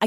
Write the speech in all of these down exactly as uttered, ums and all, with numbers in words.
I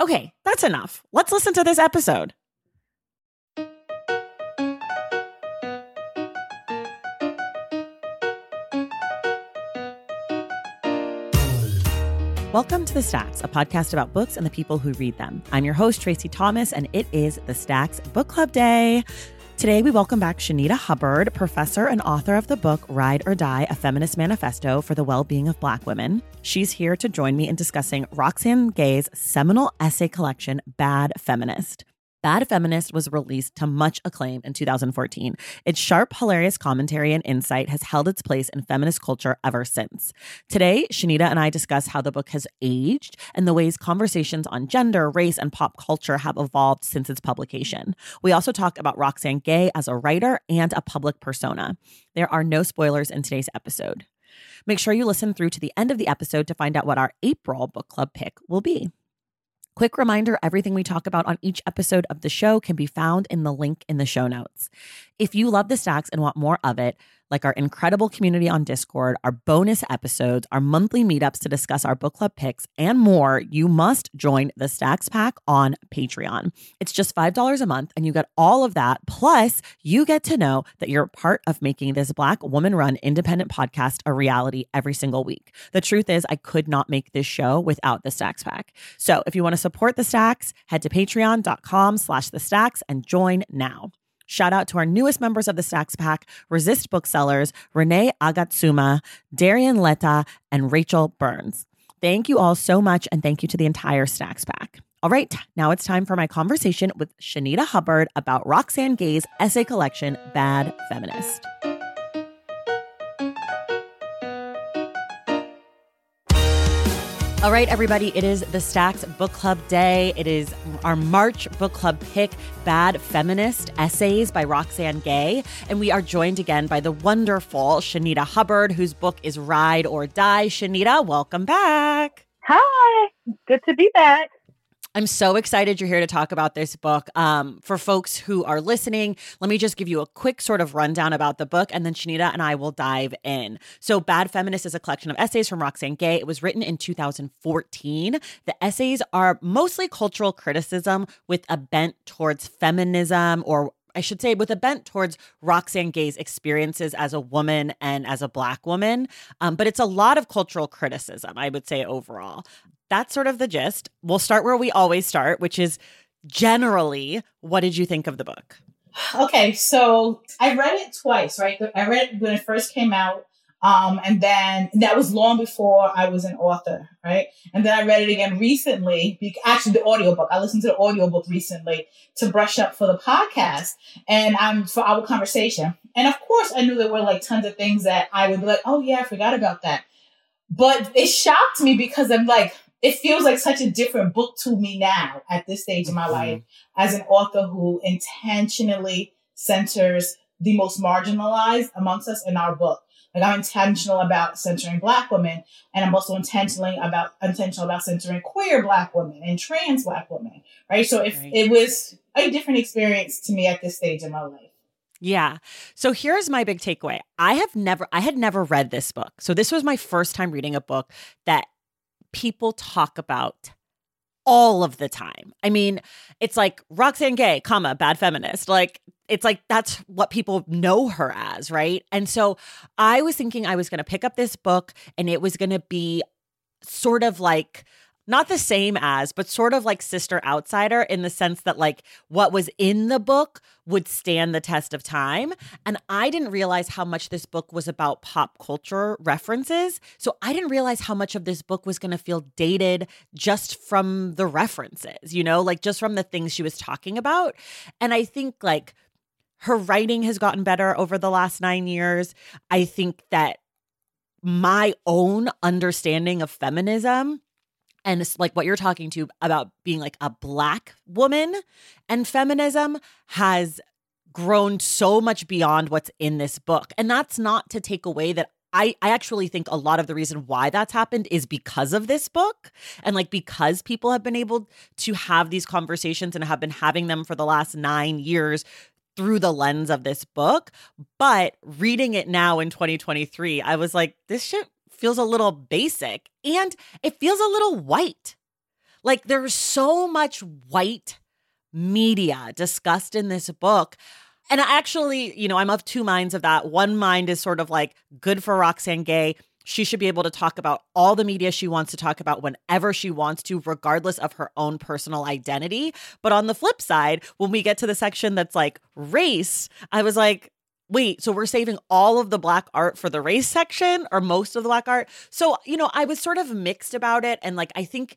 Okay, that's enough. Let's listen to this episode. Welcome to The Stacks, a podcast about books and the people who read them. I'm your host, Tracy Thomas, and it is The Stacks Book Club Day. Today, we welcome back Shanita Hubbard, professor and author of the book Ride or Die, A Feminist Manifesto for the Well-Being of Black Women. She's here to join me in discussing Roxane Gay's seminal essay collection, Bad Feminist. Bad Feminist was released to much acclaim in two thousand fourteen. Its sharp, hilarious commentary and insight has held its place in feminist culture ever since. Today, Shanita and I discuss how the book has aged and the ways conversations on gender, race, and pop culture have evolved since its publication. We also talk about Roxane Gay as a writer and a public persona. There are no spoilers in today's episode. Make sure you listen through to the end of the episode to find out what our April book club pick will be. Quick reminder, everything we talk about on each episode of the show can be found in the link in the show notes. If you love The Stacks and want more of it, like our incredible community on Discord, our bonus episodes, our monthly meetups to discuss our book club picks, and more, you must join The Stacks Pack on Patreon. It's just five dollars a month, and you get all of that. Plus, you get to know that you're part of making this Black woman-run independent podcast a reality every single week. The truth is, I could not make this show without The Stacks Pack. So if you want to support The Stacks, head to patreon dot com slash the stacks and join now. Shout out to our newest members of The Stacks Pack, Resist Booksellers, Renee Agatsuma, Darian Letta, and Rachel Burns. Thank you all so much, and thank you to the entire Stacks Pack. All right, now it's time for my conversation with Shanita Hubbard about Roxane Gay's essay collection, Bad Feminist. All right, everybody, it is The Stacks Book Club Day. It is our March book club pick, Bad Feminist Essays by Roxane Gay. And we are joined again by the wonderful Shanita Hubbard, whose book is Ride or Die. Shanita, welcome back. Hi, good to be back. I'm so excited you're here to talk about this book. Um, for folks who are listening, let me just give you a quick sort of rundown about the book, and then Shanita and I will dive in. So Bad Feminist is a collection of essays from Roxane Gay. It was written in two thousand fourteen. The essays are mostly cultural criticism with a bent towards feminism, or I should say with a bent towards Roxane Gay's experiences as a woman and as a Black woman. Um, but it's a lot of cultural criticism, I would say, overall. That's sort of the gist. We'll start where we always start, which is generally, what did you think of the book? Okay, so I read it twice, right? I read it when it first came out. Um, and then that was long before I was an author, right? And then I read it again recently, actually the audiobook. I listened to the audiobook recently to brush up for the podcast and um, for our conversation. And of course, I knew there were like tons of things that I would be like, oh yeah, I forgot about that. But it shocked me because I'm like, it feels like such a different book to me now at this stage in my mm-hmm. life as an author who intentionally centers the most marginalized amongst us in our book. Like I'm intentional about centering Black women, and I'm also intentionally about intentional about centering queer Black women and trans Black women, right? So if right. it was a different experience to me at this stage in my life. Yeah. So here's my big takeaway. I have never, I had never read this book. So this was my first time reading a book that people talk about all of the time. I mean, it's like Roxane Gay, comma, Bad Feminist. Like, it's like that's what people know her as, right? And so I was thinking I was going to pick up this book and it was going to be sort of like, not the same as, but sort of like Sister Outsider in the sense that like what was in the book would stand the test of time. And I didn't realize how much this book was about pop culture references. So I didn't realize how much of this book was going to feel dated just from the references, you know, like just from the things she was talking about. And I think like her writing has gotten better over the last nine years. I think that my own understanding of feminism and it's like what you're talking to about being like a Black woman and feminism has grown so much beyond what's in this book. And that's not to take away that I, I actually think a lot of the reason why that's happened is because of this book. And like because people have been able to have these conversations and have been having them for the last nine years through the lens of this book. But reading it now in twenty twenty-three, I was like, this shit feels a little basic and it feels a little white. Like there's so much white media discussed in this book. And I actually, you know, I'm of two minds of that. One mind is sort of like good for Roxane Gay. She should be able to talk about all the media she wants to talk about whenever she wants to, regardless of her own personal identity. But on the flip side, when we get to the section that's like race, I was like, wait, so we're saving all of the Black art for the race section or most of the Black art? So, you know, I was sort of mixed about it. And like, I think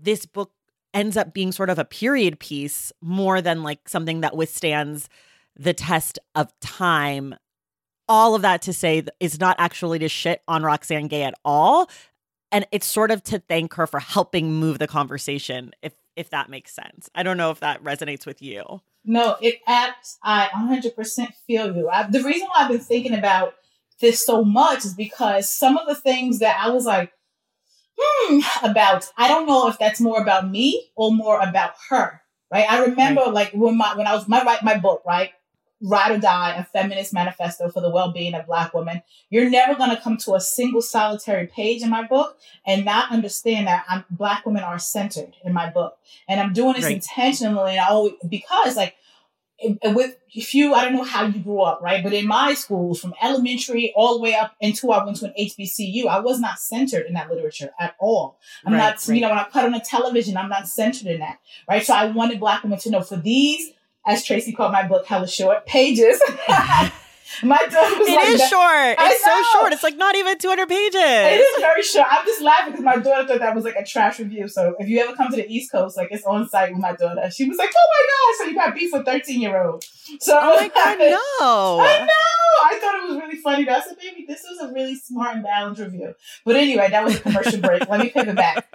this book ends up being sort of a period piece more than like something that withstands the test of time. All of that to say is not actually to shit on Roxane Gay at all. And it's sort of to thank her for helping move the conversation, if if that makes sense. I don't know if that resonates with you. No, it apps. I one hundred percent feel you. I, the reason why I've been thinking about this so much is because some of the things that I was like, hmm, about, I don't know if that's more about me or more about her, right? I remember right. like when my, when I was, my, write my book, right? Ride or Die, a feminist manifesto for the well-being of Black women. You're never going to come to a single solitary page in my book and not understand that I'm, Black women are centered in my book. And I'm doing this right. intentionally. And I always, because like with if you, I don't know how you grew up, right? But in my schools, from elementary all the way up until I went to an H B C U, I was not centered in that literature at all. I'm right, not, right. you know, when I put on a television, I'm not centered in that, right? So I wanted Black women to know for these, as Tracy called my book, hella short, pages. My daughter was it like, is that. short. I it's know. so short. It's like not even two hundred pages. It is very short. I'm just laughing because my daughter thought that was like a trash review. So if you ever come to the East Coast, like it's on site with my daughter. She was like, oh my God, so you got beef with thirteen-year-old. So, oh my God, no. I know. I thought it was really funny. But I said, baby, this was a really smart and balanced review. But anyway, that was a commercial break. Let me pivot back.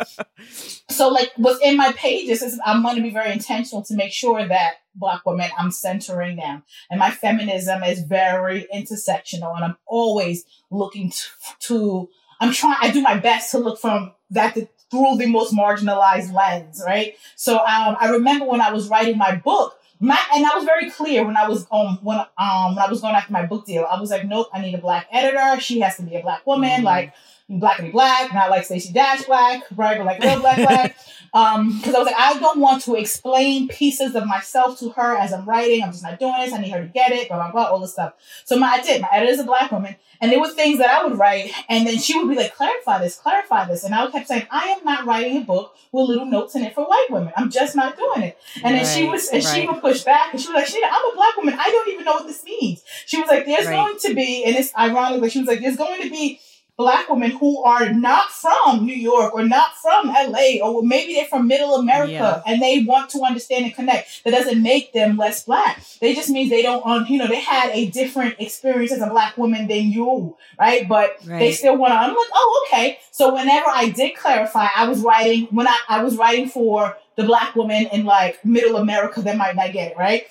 So like what's in my pages is I'm going to be very intentional to make sure that Black women, I'm centering them. And my feminism is very intersectional. And I'm always looking to, to I'm trying, I do my best to look from that to, through the most marginalized lens, right? So um, I remember when I was writing my book, my, and I was very clear when I was um, when um when I was going after my book deal, I was like, nope, I need a Black editor. She has to be a Black woman, mm-hmm. like Blackity Black, not like Stacey Dash Black, right? But like real Black Black. Um, because I was like, I don't want to explain pieces of myself to her as I'm writing. I'm just not doing this. I need her to get it, blah, blah, blah, all this stuff. So my, I did. My editor's a Black woman. And there were things that I would write. And then she would be like, clarify this, clarify this. And I kept saying, I am not writing a book with little notes in it for white women. I'm just not doing it. And right, then she was, and right. she would push back. And she was like, Shanita, I'm a Black woman. I don't even know what this means. She was like, there's right. going to be, and it's ironic, but she was like, there's going to be Black women who are not from New York or not from L A or maybe they're from Middle America yeah. and they want to understand and connect. That doesn't make them less Black. They just means they don't, um, you know, they had a different experience as a Black woman than you, right? But right. they still want to, I'm like, oh, okay. So whenever I did clarify, I was writing, when I, I was writing for the Black woman in like Middle America that might not get it, right?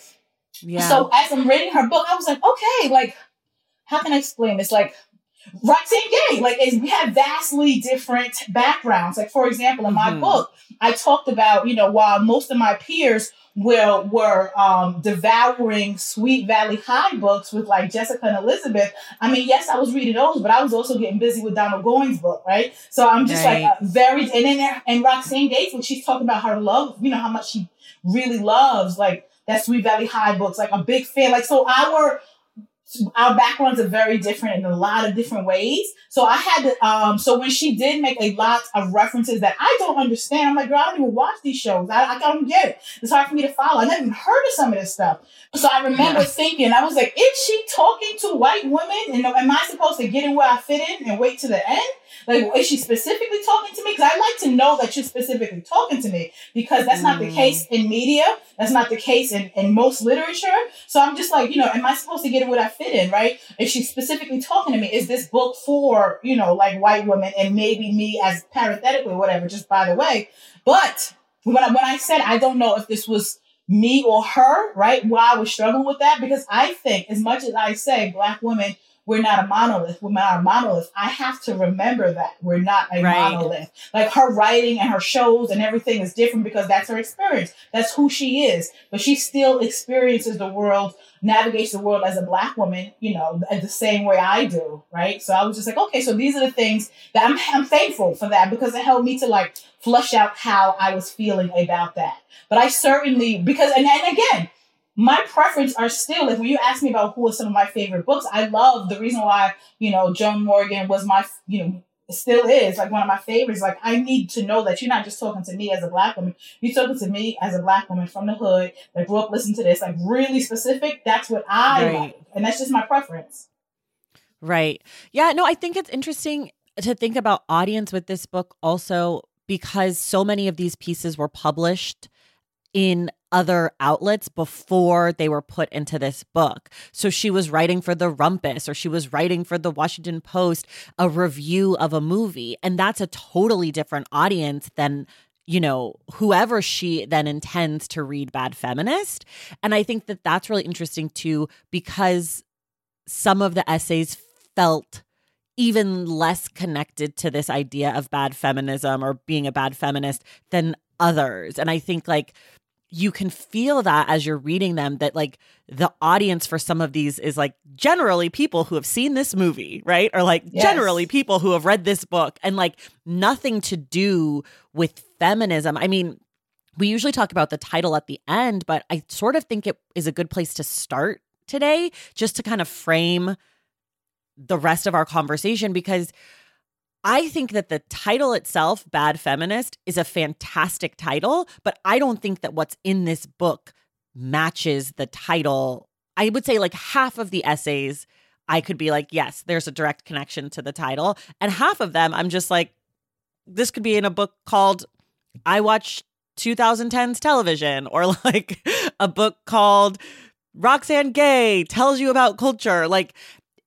Yeah. So as I'm reading her book, I was like, okay, like, how can I explain this? Like, Roxane Gay. Like, we have vastly different backgrounds. Like, for example, in my mm-hmm. book, I talked about, you know, while most of my peers were, were um, devouring Sweet Valley High books with, like, Jessica and Elizabeth. I mean, yes, I was reading those, but I was also getting busy with Donald Goines' book, right? So I'm just, right. like, very... And then and Roxane Gay, when she's talking about her love, you know, how much she really loves, like, that Sweet Valley High books, like, a big fan. Like, so our... Our backgrounds are very different in a lot of different ways. So I had to, um, so when she did make a lot of references that I don't understand, I'm like, girl, I don't even watch these shows. I, I don't get it. It's hard for me to follow. I never even heard of some of this stuff. So I remember yeah. thinking, I was like, is she talking to white women? And am I supposed to get in where I fit in and wait to the end? Like, is she specifically talking to me? Because I like to know that you're specifically talking to me, because that's not mm. the case in media. That's not the case in, in most literature. So I'm just like, you know, am I supposed to get what I fit in, right? If she's specifically talking to me, is this book for, you know, like white women and maybe me as parenthetically, whatever, just by the way. But when I, when I said, I don't know if this was me or her, right? Why I was struggling with that, because I think as much as I say Black women, we're not a monolith. We're not a monolith. I have to remember that we're not a right. monolith. Like, her writing and her shows and everything is different because that's her experience. That's who she is. But she still experiences the world, navigates the world as a Black woman, you know, the same way I do, right? So I was just like, okay, so these are the things that I'm, I'm thankful for that, because it helped me to like flush out how I was feeling about that. But I certainly, because, and, and again, my preference are still, like when you ask me about who are some of my favorite books, I love, the reason why, you know, Joan Morgan was my, you know, still is like one of my favorites. Like, I need to know that you're not just talking to me as a Black woman. You're talking to me as a Black woman from the hood that grew up listening to this, like really specific. That's what I right. like. And that's just my preference. Right. Yeah. No, I think it's interesting to think about audience with this book also, because so many of these pieces were published in other outlets before they were put into this book. So she was writing for The Rumpus, or she was writing for The Washington Post, a review of a movie. And that's a totally different audience than, you know, whoever she then intends to read Bad Feminist. And I think that that's really interesting too, because some of the essays felt even less connected to this idea of bad feminism or being a bad feminist than others. And I think like, you can feel that as you're reading them, that like the audience for some of these is like generally people who have seen this movie, right? Or like yes. generally people who have read this book, and like nothing to do with feminism. I mean, we usually talk about the title at the end, but I sort of think it is a good place to start today just to kind of frame the rest of our conversation, because I think that the title itself, Bad Feminist, is a fantastic title, but I don't think that what's in this book matches the title. I would say like half of the essays, I could be like, yes, there's a direct connection to the title. And half of them, I'm just like, this could be in a book called I Watch twenty tens Television, or like a book called Roxane Gay Tells You About Culture. Like,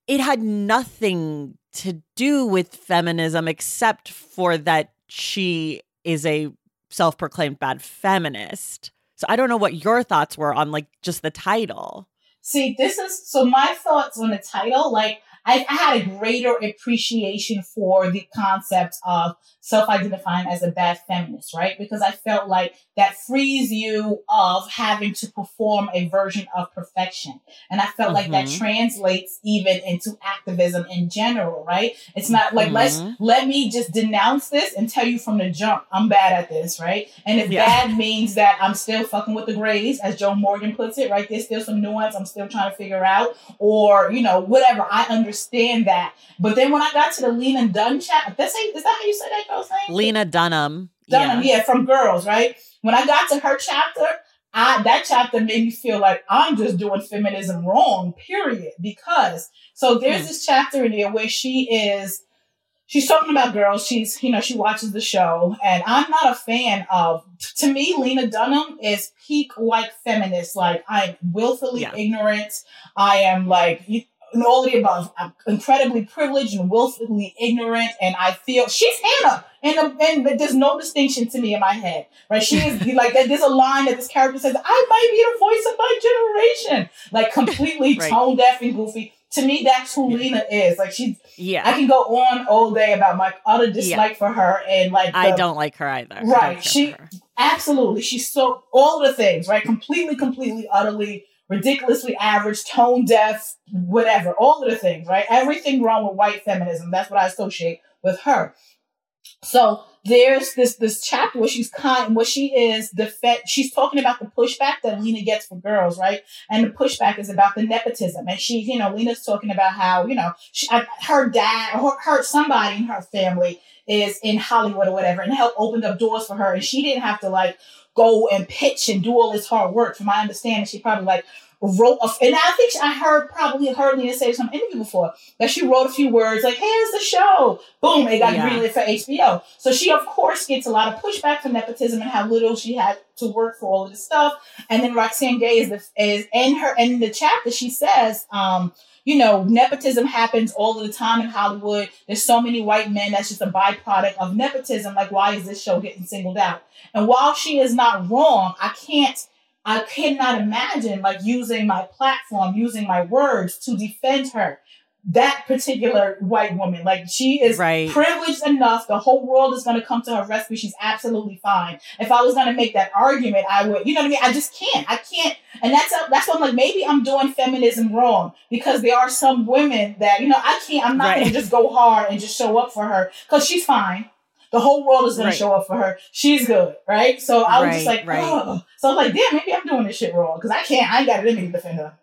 it had nothing to do with feminism, except for that she is a self-proclaimed bad feminist. So I don't know what your thoughts were on like just the title. See, this is, so my thoughts on the title, like I, I had a greater appreciation for the concept of self-identifying as a bad feminist, right? Because I felt like that frees you of having to perform a version of perfection. And I felt mm-hmm. like that translates even into activism in general, right? It's not like, mm-hmm. let's, let me just denounce this and tell you from the jump, I'm bad at this, right? And if yeah. bad means that I'm still fucking with the grays, as Joan Morgan puts it, right? There's still some nuance I'm still trying to figure out, or, you know, whatever, I understand. Understand that. But then when I got to the Lena Dunham chapter, that's a, is that how you say that girl's name? Lena Dunham. Dunham, yeah. yeah, from Girls, right? When I got to her chapter, I, that chapter made me feel like I'm just doing feminism wrong, period. Because, so there's mm. this chapter in there where she is, she's talking about Girls. She's, you know, she watches the show, and I'm not a fan of, to me, Lena Dunham is peak white feminist. Like, I'm willfully yeah. ignorant. I am like, you, and all of the above. I'm incredibly privileged and willfully ignorant, and I feel she's Hannah, and, and but there's no distinction to me in my head, right? She is like, there's a line that this character says, I might be the voice of my generation, like completely right. tone deaf and goofy. to me, that's who Lena is. Like, she's, yeah. I can go on all day about my utter dislike yeah. for her. And like, the, I don't like her either. Right. She, her. absolutely. She's so, all the things, right? Completely, completely, utterly, ridiculously average, tone deaf, whatever. All of the things, right? Everything wrong with white feminism. That's what I associate with her. So there's this this chapter where she's kind, where she is defend. She's talking about the pushback that Lena gets for Girls, right? And the pushback is about the nepotism, and she, you know, Lena's talking about how, you know, she, her dad or her, her somebody in her family is in Hollywood or whatever, and helped open up doors for her, and she didn't have to like go and pitch and do all this hard work. From my understanding, she probably like wrote, a, and I think I heard probably heard Lena say in some interview before that she wrote a few words like, "Here's the show." Boom, it got yeah. greenlit for H B O. So she, of course, gets a lot of pushback from nepotism and how little she had to work for all of this stuff. And then Roxane Gay is, the, is in her in the chapter. She says, um, "You know, nepotism happens all of the time in Hollywood. There's so many white men. That's just a byproduct of nepotism. Like, why is this show getting singled out?" And while she is not wrong, I can't. I cannot imagine like using my platform, using my words to defend her, that particular white woman. Like, she is right. privileged enough. The whole world is going to come to her rescue. She's absolutely fine. If I was going to make that argument, I would, you know what I mean? I just can't, I can't. And that's, that's why I'm like, maybe I'm doing feminism wrong, because there are some women that, you know, I can't, I'm not right. going to just go hard and just show up for her because she's fine. The whole world is going right. to show up for her. She's good, right? So I was right, just like, oh. Right. So I was like, damn, maybe I'm doing this shit wrong because I can't. I ain't got it in me to defend her.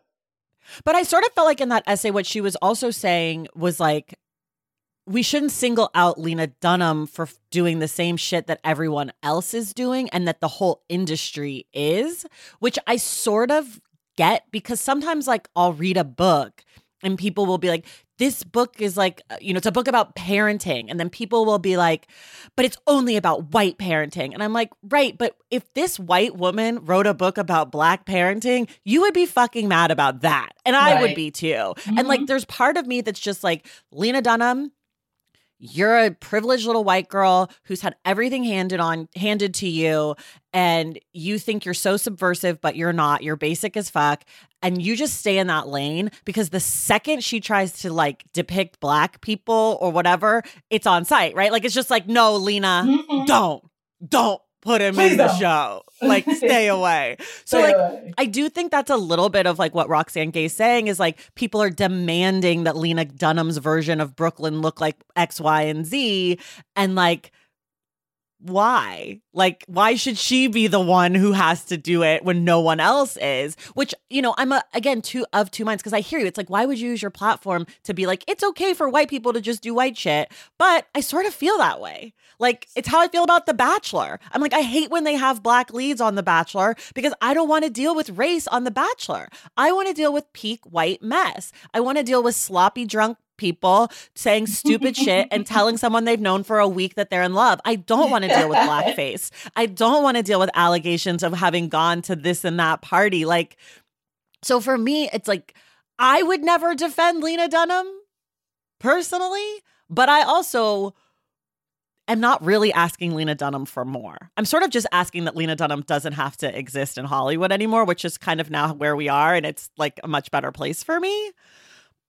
But I sort of felt like in that essay, what she was also saying was like, we shouldn't single out Lena Dunham for doing the same shit that everyone else is doing and that the whole industry is, which I sort of get, because sometimes like I'll read a book and people will be like, this book is like, you know, it's a book about parenting. And then people will be like, but it's only about white parenting. And I'm like, right, but if this white woman wrote a book about black parenting, you would be fucking mad about that. And I right. would be too. Mm-hmm. And like, there's part of me that's just like, Lena Dunham, you're a privileged little white girl who's had everything handed on, handed to you. And you think you're so subversive, but you're not. You're basic as fuck. And you just stay in that lane, because the second she tries to like depict black people or whatever, it's on site, right? Like, it's just like, no, Lena, mm-hmm. don't, don't put him Please in don't. the show. Like, stay away. So stay like, away. I do think that's a little bit of like what Roxane Gay's saying is like, people are demanding that Lena Dunham's version of Brooklyn look like X, Y, and Z. And like, why? Like, why should she be the one who has to do it when no one else is? Which, you know, I'm, a, again, two of two minds, because I hear you. It's like, why would you use your platform to be like, it's okay for white people to just do white shit? But I sort of feel that way. Like, it's how I feel about The Bachelor. I'm like, I hate when they have black leads on The Bachelor, because I don't want to deal with race on The Bachelor. I want to deal with peak white mess. I want to deal with sloppy drunk people saying stupid shit and telling someone they've known for a week that they're in love. I don't want to deal with blackface. I don't want to deal with allegations of having gone to this and that party. Like, so for me, it's like, I would never defend Lena Dunham personally, but I also am not really asking Lena Dunham for more. I'm sort of just asking that Lena Dunham doesn't have to exist in Hollywood anymore, which is kind of now where we are. And it's like a much better place for me.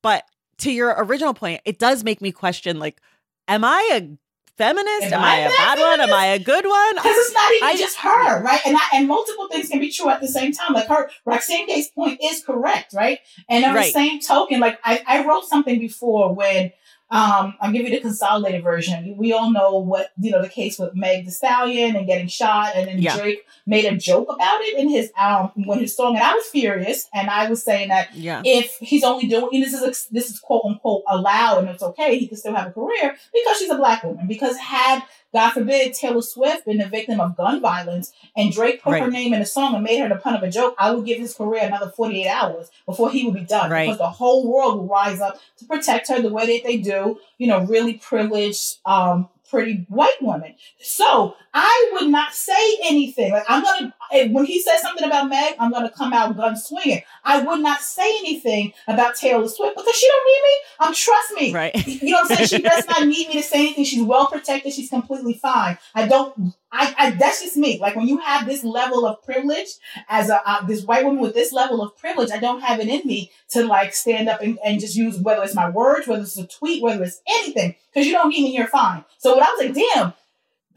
But to your original point, it does make me question, like, am I a feminist? Am, am I, I a bad feminist? one? Am I a good one? Because it's not even I, just her, right? And I, and multiple things can be true at the same time. Like, her, Roxane Gay's point is correct, right? And on right. the same token, like, I, I wrote something before when, um, I'll give you the consolidated version. We all know what, you know, the case with Meg the Stallion and getting shot. And then yeah. Drake made a joke about it in his, um, when his song, and I was furious. And I was saying that yeah. if he's only doing, and this is, this is quote unquote allowed and it's okay, he can still have a career because she's a black woman. Because had, God forbid, Taylor Swift been the victim of gun violence and Drake put right. her name in a song and made her the pun of a joke, I would give his career another forty-eight hours before he would be done. Right. Because the whole world will rise up to protect her the way that they do, you know, really privileged, um, pretty white woman. So I would not say anything. Like, I'm going to, when he says something about Meg, I'm going to come out gun swinging. I would not say anything about Taylor Swift because she don't need me. Um, trust me. Right. You know what I'm saying? She does not need me to say anything. She's well protected. She's completely fine. I don't, I, I that's just me. Like, when you have this level of privilege as a uh, this white woman with this level of privilege, I don't have it in me to like stand up and, and just use, whether it's my words, whether it's a tweet, whether it's anything, because you don't need me, you're fine. So when I was like, damn.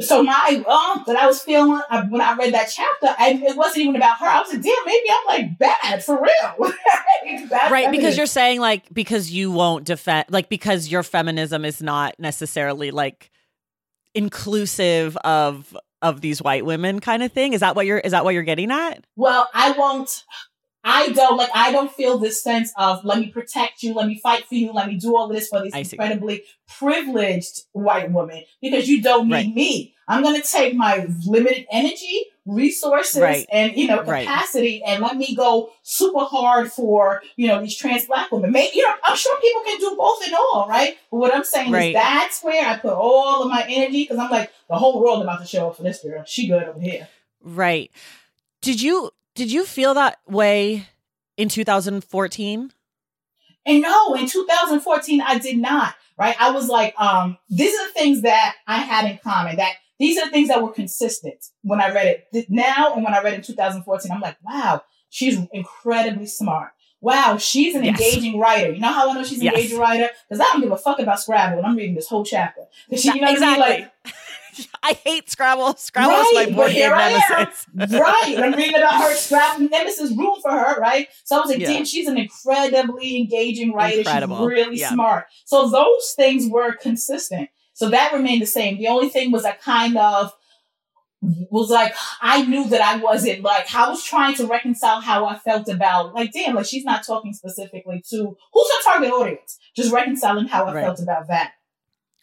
So my um that I was feeling uh, when I read that chapter, and it wasn't even about her. I was like, damn, maybe I'm like bad for real. Bad, right? Because feminist. You're saying like, because you won't defend, like, because your feminism is not necessarily like inclusive of of these white women kind of thing. Is that what you're is that what you're getting at? Well, I won't. I don't like. I don't feel this sense of let me protect you, let me fight for you, let me do all this for these incredibly privileged white women, because you don't need right. me. I'm going to take my limited energy, resources, right. and you know capacity, right. and let me go super hard for you know these trans black women. Maybe, you know, I'm sure people can do both and all, right? But what I'm saying right. is that's where I put all of my energy, because I'm like, the whole world about to show up for this girl. She good over here, right? Did you? Did you feel that way in two thousand fourteen? And no, in two thousand fourteen, I did not, right? I was like, um, these are the things that I had in common, that these are the things that were consistent when I read it now. And when I read it in two thousand fourteen, I'm like, wow, she's incredibly smart. Wow, she's an yes. engaging writer. You know how I know she's an yes. engaging writer? Because I don't give a fuck about Scrabble when I'm reading this whole chapter. She, you know exactly. what I mean? Like, I hate Scrabble. Scrabble's right, my board game nemesis. Right. I'm reading about her Scrabble nemesis room for her, right? So I was like, yeah. damn, she's an incredibly engaging writer. Incredible. She's really yeah. smart. So those things were consistent. So that remained the same. The only thing was I kind of was like, I knew that I wasn't like, I was trying to reconcile how I felt about, like, damn, like she's not talking specifically to who's her target audience. Just reconciling how I right. felt about that.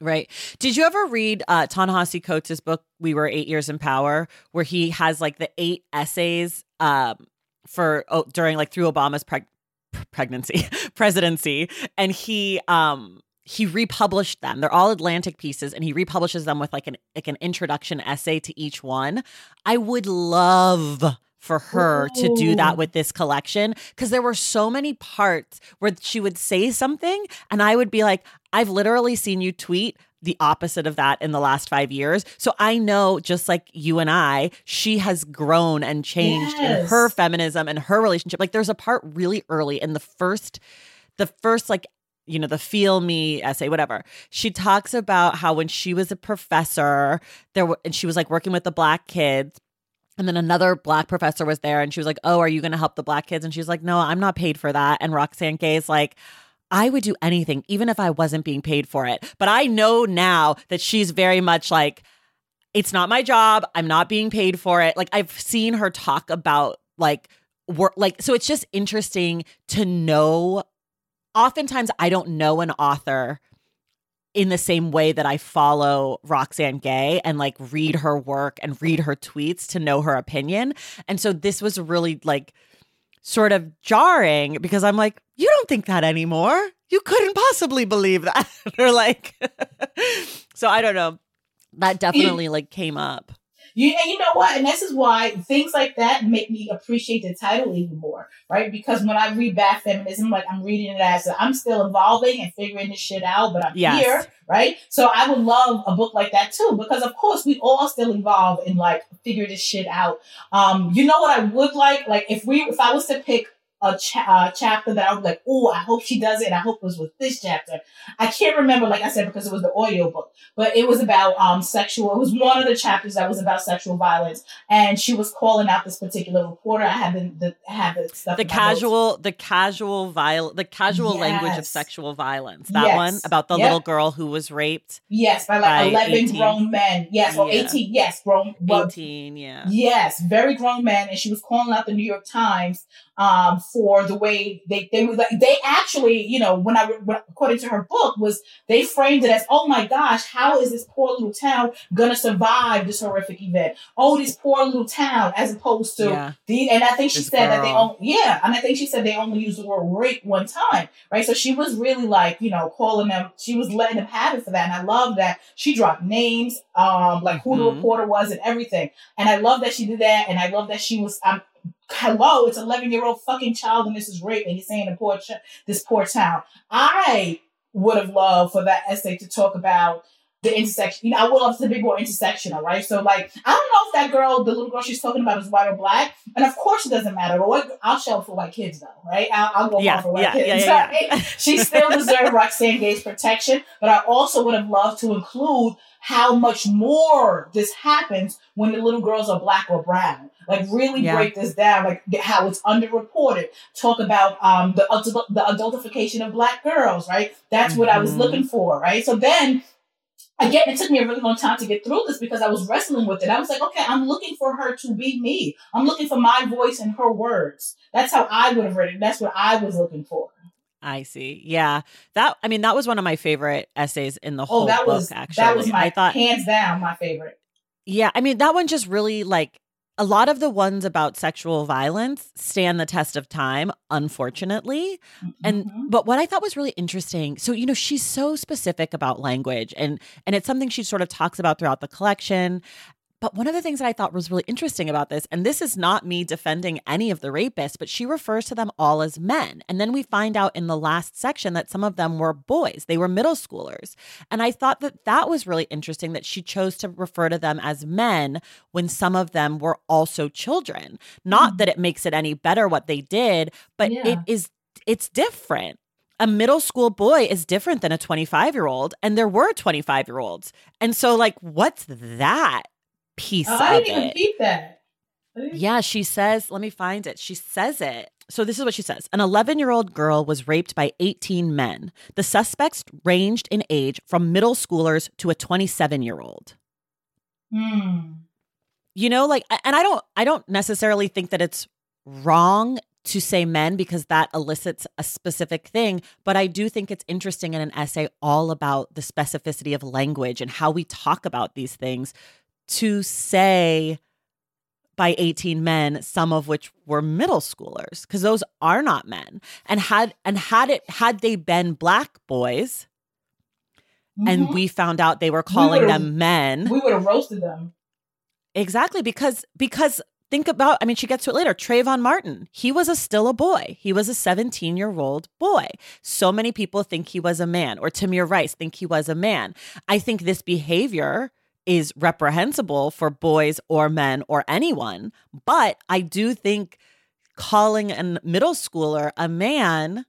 Right. Did you ever read uh, Ta-Nehisi Coates' book, We Were Eight Years in Power, where he has like the eight essays um, for oh, during like through Obama's preg- pregnancy, presidency. And he um, he republished them. They're all Atlantic pieces. And he republishes them with like an like an introduction essay to each one. I would love for her Ooh. To do that with this collection, because there were so many parts where she would say something and I would be like, I've literally seen you tweet the opposite of that in the last five years. So I know, just like you and I, she has grown and changed yes. in her feminism and her relationship. Like, there's a part really early in the first, the first like, you know, the Feel Me essay, whatever. She talks about how when she was a professor, there were, and she was like working with the black kids. And then another black professor was there and she was like, oh, are you going to help the black kids? And she's like, no, I'm not paid for that. And Roxane Gay's like, I would do anything, even if I wasn't being paid for it. But I know now that she's very much like, it's not my job. I'm not being paid for it. Like, I've seen her talk about like work. Like, so it's just interesting to know. Oftentimes I don't know an author in the same way that I follow Roxane Gay and like read her work and read her tweets to know her opinion. And so this was really like sort of jarring, because I'm like, you don't think that anymore. You couldn't possibly believe that. Or like, so I don't know. That definitely like came up. You, and you know what? And this is why things like that make me appreciate the title even more, right? Because when I read Bad Feminism, like, I'm reading it as a, I'm still evolving and figuring this shit out, but I'm yes. here, right? So I would love a book like that too, because of course we all still evolve and like figure this shit out. Um, you know what I would like? Like, if we, if I was to pick a cha- uh, chapter that I was like, oh, I hope she does it, and I hope it was with this chapter. I can't remember, like I said, because it was the audio book, but it was about um sexual, it was one of the chapters that was about sexual violence, and she was calling out this particular reporter. I have the, the I have the stuff. The casual, the casual viol- the casual yes. language of sexual violence. That yes. one about the yep. little girl who was raped. Yes, by like by eleven eighteen. Grown men. Yes, or yeah. eighteen. Yes, grown. Well, eighteen. Yeah. Yes, very grown men, and she was calling out the New York Times. Um, for the way they, they were like, they actually, you know, when I, when, according to her book, was they framed it as, oh my gosh, how is this poor little town gonna survive this horrific event? Oh, this poor little town, as opposed to yeah. the, and I think she this said girl. That they, only, yeah, and I think she said they only used the word rape one time, right? So she was really like, you know, calling them, she was letting them have it for that. And I love that she dropped names, um, like who mm-hmm. the reporter was and everything. And I love that she did that. And I love that she was, I'm, hello, it's an eleven-year-old fucking child, and this is rape, and he's saying the poor ch- this poor town. I would have loved for that essay to talk about the intersection. You know, I would love to be more intersectional, right? So, like, I don't know if that girl, the little girl she's talking about, is white or black. And of course it doesn't matter. But what, I'll shout for white kids, though, right? I'll, I'll go yeah, for white yeah, kids. Yeah, yeah, yeah. She still deserved Roxane Gay's protection. But I also would have loved to include how much more this happens when the little girls are black or brown. Like, really yeah. break this down, like how it's underreported. Talk about um, the the adultification of black girls, right? That's mm-hmm. what I was looking for, right? So then... Again, it took me a really long time to get through this because I was wrestling with it. I was like, okay, I'm looking for her to be me. I'm looking for my voice and her words. That's how I would have read it. That's what I was looking for. I see. Yeah. That, I mean, that was one of my favorite essays in the whole oh, that book, was, actually. That was my, I thought, hands down, my favorite. Yeah. I mean, that one just really, like, a lot of the ones about sexual violence stand the test of time, unfortunately. Mm-hmm. And but what I thought was really interesting, so, you know, she's so specific about language, and and it's something she sort of talks about throughout the collection. But one of the things that I thought was really interesting about this, and this is not me defending any of the rapists, but she refers to them all as men. And then we find out in the last section that some of them were boys. They were middle schoolers. And I thought that that was really interesting that she chose to refer to them as men when some of them were also children. Not that it makes it any better what they did, but yeah. it is, it's different. A middle school boy is different than a twenty-five-year-old, and there were twenty-five-year-olds. And so, like, what's that? Piece oh, I didn't of even keep that. Yeah, she says, let me find it. She says it. So this is what she says. An eleven-year-old girl was raped by eighteen men. The suspects ranged in age from middle schoolers to a twenty-seven-year-old. Mm. You know, like, and I don't, I don't necessarily think that it's wrong to say men because that elicits a specific thing. But I do think it's interesting in an essay all about the specificity of language and how we talk about these things. To say by eighteen men, some of which were middle schoolers, because those are not men. And had and had it had they been black boys, mm-hmm. and we found out they were calling we them men, we would have roasted them. Exactly, because because think about, I mean, she gets to it later. Trayvon Martin, he was a, still a boy. He was a seventeen-year-old boy. So many people think he was a man, or Tamir Rice think he was a man. I think this behavior is reprehensible for boys or men or anyone. But I do think calling a middle schooler a man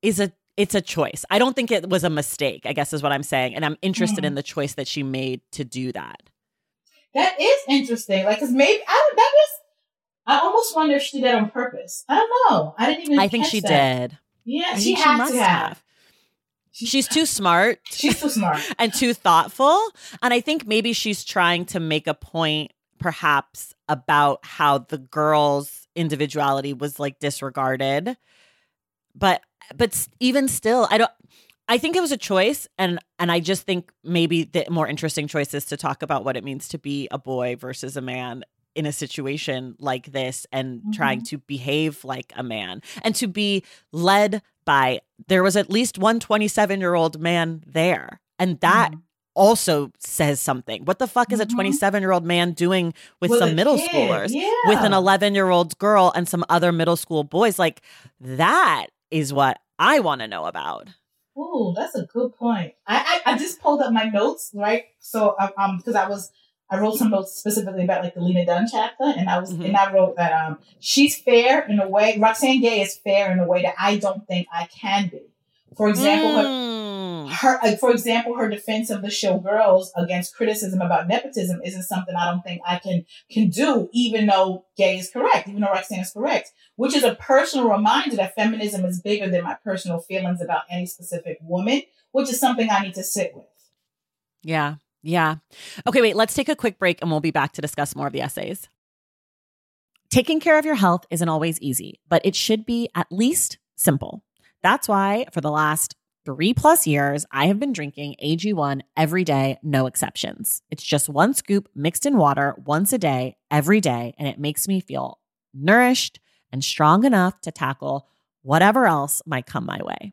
is a, it's a choice. I don't think it was a mistake, I guess is what I'm saying. And I'm interested mm. in the choice that she made to do that. That is interesting. Like, cause maybe I, that was, I almost wonder if she did that on purpose. I don't know. I didn't even I think she that. did. Yeah. I she had she must to have. have. She's too smart. She's too smart. And too thoughtful. And I think maybe she's trying to make a point, perhaps, about how the girl's individuality was, like, disregarded. But but even still, I don't I think it was a choice. And and I just think maybe the more interesting choice is to talk about what it means to be a boy versus a man in a situation like this, and mm-hmm. trying to behave like a man and to be led by, there was at least one twenty-seven-year-old man there. And that mm-hmm. also says something. What the fuck is a twenty-seven-year-old man doing with well, some middle kid. schoolers, yeah. with an eleven-year-old girl and some other middle school boys? Like, that is what I want to know about. Ooh, that's a good point. I, I, I just pulled up my notes, right? So, um, because I was, I wrote some notes specifically about, like, the Lena Dunham chapter, and I was mm-hmm. and I wrote that um she's fair in a way. Roxane Gay is fair in a way that I don't think I can be. For example, mm. her, her for example her defense of the show Girls against criticism about nepotism isn't something I don't think I can can do, even though Gay is correct, even though Roxane is correct, which is a personal reminder that feminism is bigger than my personal feelings about any specific woman, which is something I need to sit with. Yeah. Yeah. Okay, wait, let's take a quick break and we'll be back to discuss more of the essays. Taking care of your health isn't always easy, but it should be at least simple. That's why for the last three plus years, I have been drinking A G one every day, no exceptions. It's just one scoop mixed in water once a day, every day, and it makes me feel nourished and strong enough to tackle whatever else might come my way.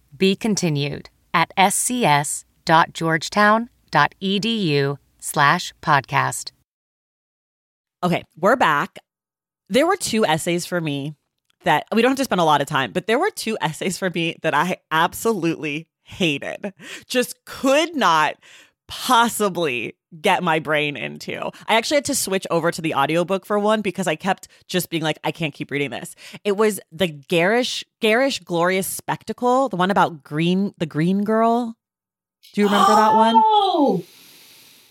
Be continued at scs.georgetown.edu slash podcast. Okay, we're back. There were two essays for me that, we don't have to spend a lot of time, but there were two essays for me that I absolutely hated. Just could not possibly get my brain into. I actually had to switch over to the audiobook for one because I kept just being like, I can't keep reading this. It was the garish, garish, glorious spectacle, the one about green, the green girl. Do you remember oh, that one? Oh,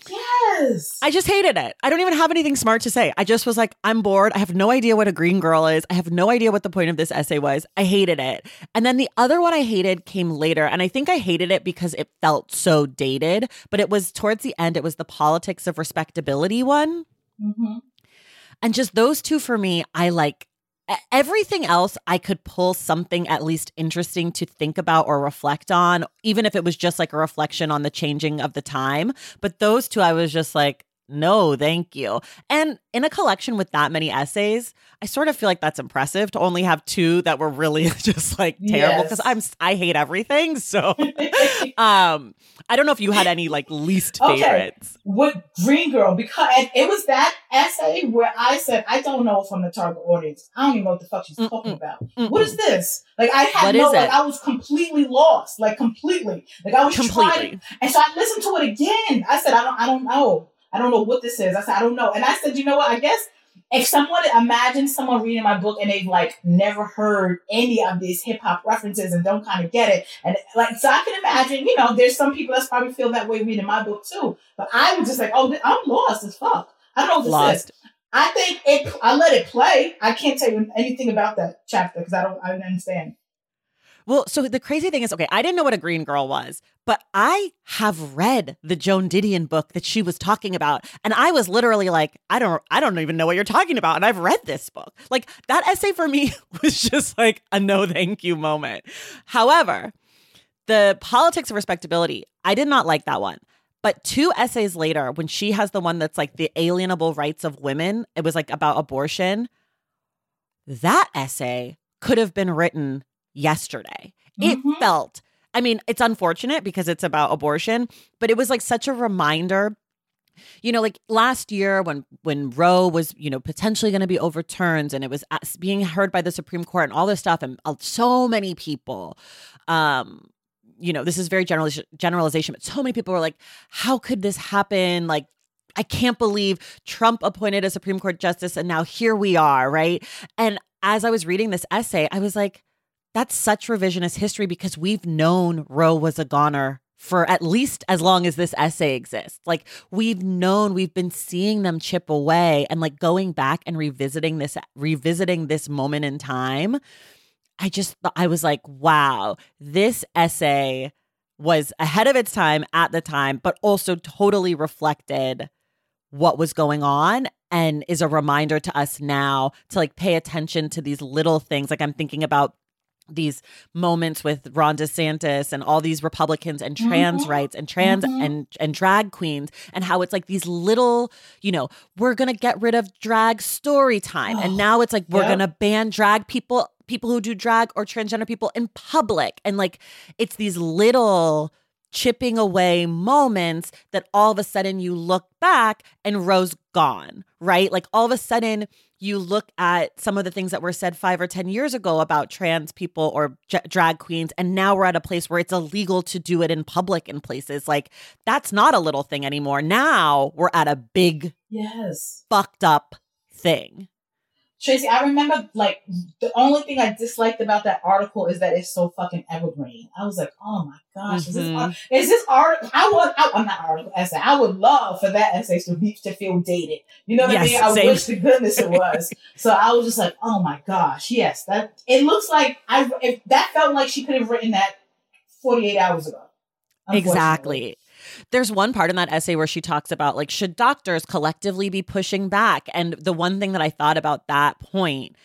yes. I just hated it. I don't even have anything smart to say. I just was like, I'm bored. I have no idea what a green girl is. I have no idea what the point of this essay was. I hated it. And then the other one I hated came later. And I think I hated it because it felt so dated, but it was towards the end. It was the politics of respectability one. Mm-hmm. And just those two for me, I like everything else. I could pull something at least interesting to think about or reflect on, even if it was just like a reflection on the changing of the time. But those two, I was just like, no, thank you. And in a collection with that many essays, I sort of feel like that's impressive to only have two that were really just like terrible, because yes. I'm I hate everything. So um, I don't know if you had any like least okay. favorites. With Green Girl, because it was that essay where I said, I don't know if I'm the target audience. I don't even know what the fuck she's mm-mm, talking about. Mm-mm. What is this? Like I had what no, like I was completely lost, like completely. Like I was completely. trying. And so I listened to it again. I said, I don't, I don't know. I don't know what this is. I said, I don't know. And I said, you know what? I guess if someone, imagine someone reading my book and they've like never heard any of these hip hop references and don't kind of get it. And like, so I can imagine, you know, there's some people that probably feel that way reading my book too. But I was just like, oh, I'm lost as fuck. I don't know what this lost. is. I think it, I let it play. I can't tell you anything about that chapter because I don't, I don't understand. Well, so the crazy thing is, okay, I didn't know what a green girl was, but I have read the Joan Didion book that she was talking about. And I was literally like, I don't I don't even know what you're talking about. And I've read this book. Like that essay for me was just like a no thank you moment. However, the politics of respectability, I did not like that one. But two essays later, when she has the one that's like the alienable rights of women, it was like about abortion. That essay could have been written yesterday. It mm-hmm. felt, I mean, it's unfortunate because it's about abortion, but it was like such a reminder, you know, like last year when when Roe was, you know, potentially going to be overturned and it was being heard by the Supreme Court and all this stuff. And so many people, um, you know, this is very general generalization, but so many people were like, how could this happen? Like, I can't believe Trump appointed a Supreme Court justice and now here we are, right? And as I was reading this essay, I was like, that's such revisionist history, because we've known Roe was a goner for at least as long as this essay exists. Like, we've known, we've been seeing them chip away, and like going back and revisiting this, revisiting this moment in time. I just, I was like, wow, this essay was ahead of its time at the time, but also totally reflected what was going on, and is a reminder to us now to like pay attention to these little things. Like, I'm thinking about these moments with Ron DeSantis and all these Republicans and trans mm-hmm. rights and trans mm-hmm. and and drag queens, and how it's like these little, you know, we're going to get rid of drag story time. Oh, and now it's like, we're yep. going to ban drag people, people who do drag or transgender people in public. And like, it's these little chipping away moments that all of a sudden you look back and Roe's gone, right? Like, all of a sudden you look at some of the things that were said five or ten years ago about trans people or j- drag queens, and now we're at a place where it's illegal to do it in public in places. Like, that's not a little thing anymore. Now we're at a big, yes, fucked up thing. Tracy, I remember, like, the only thing I disliked about that article is that it's so fucking evergreen. I was like, oh my gosh, mm-hmm. is this article? I would, I, I'm not article essay. I would love for that essay to be to feel dated. You know what yes, I mean? I same. Wish to goodness it was. So I was just like, oh my gosh, yes, that it looks like I. If that felt like she could have written that forty-eight hours ago. Exactly. There's one part in that essay where she talks about, like, should doctors collectively be pushing back? And the one thing that I thought about that point,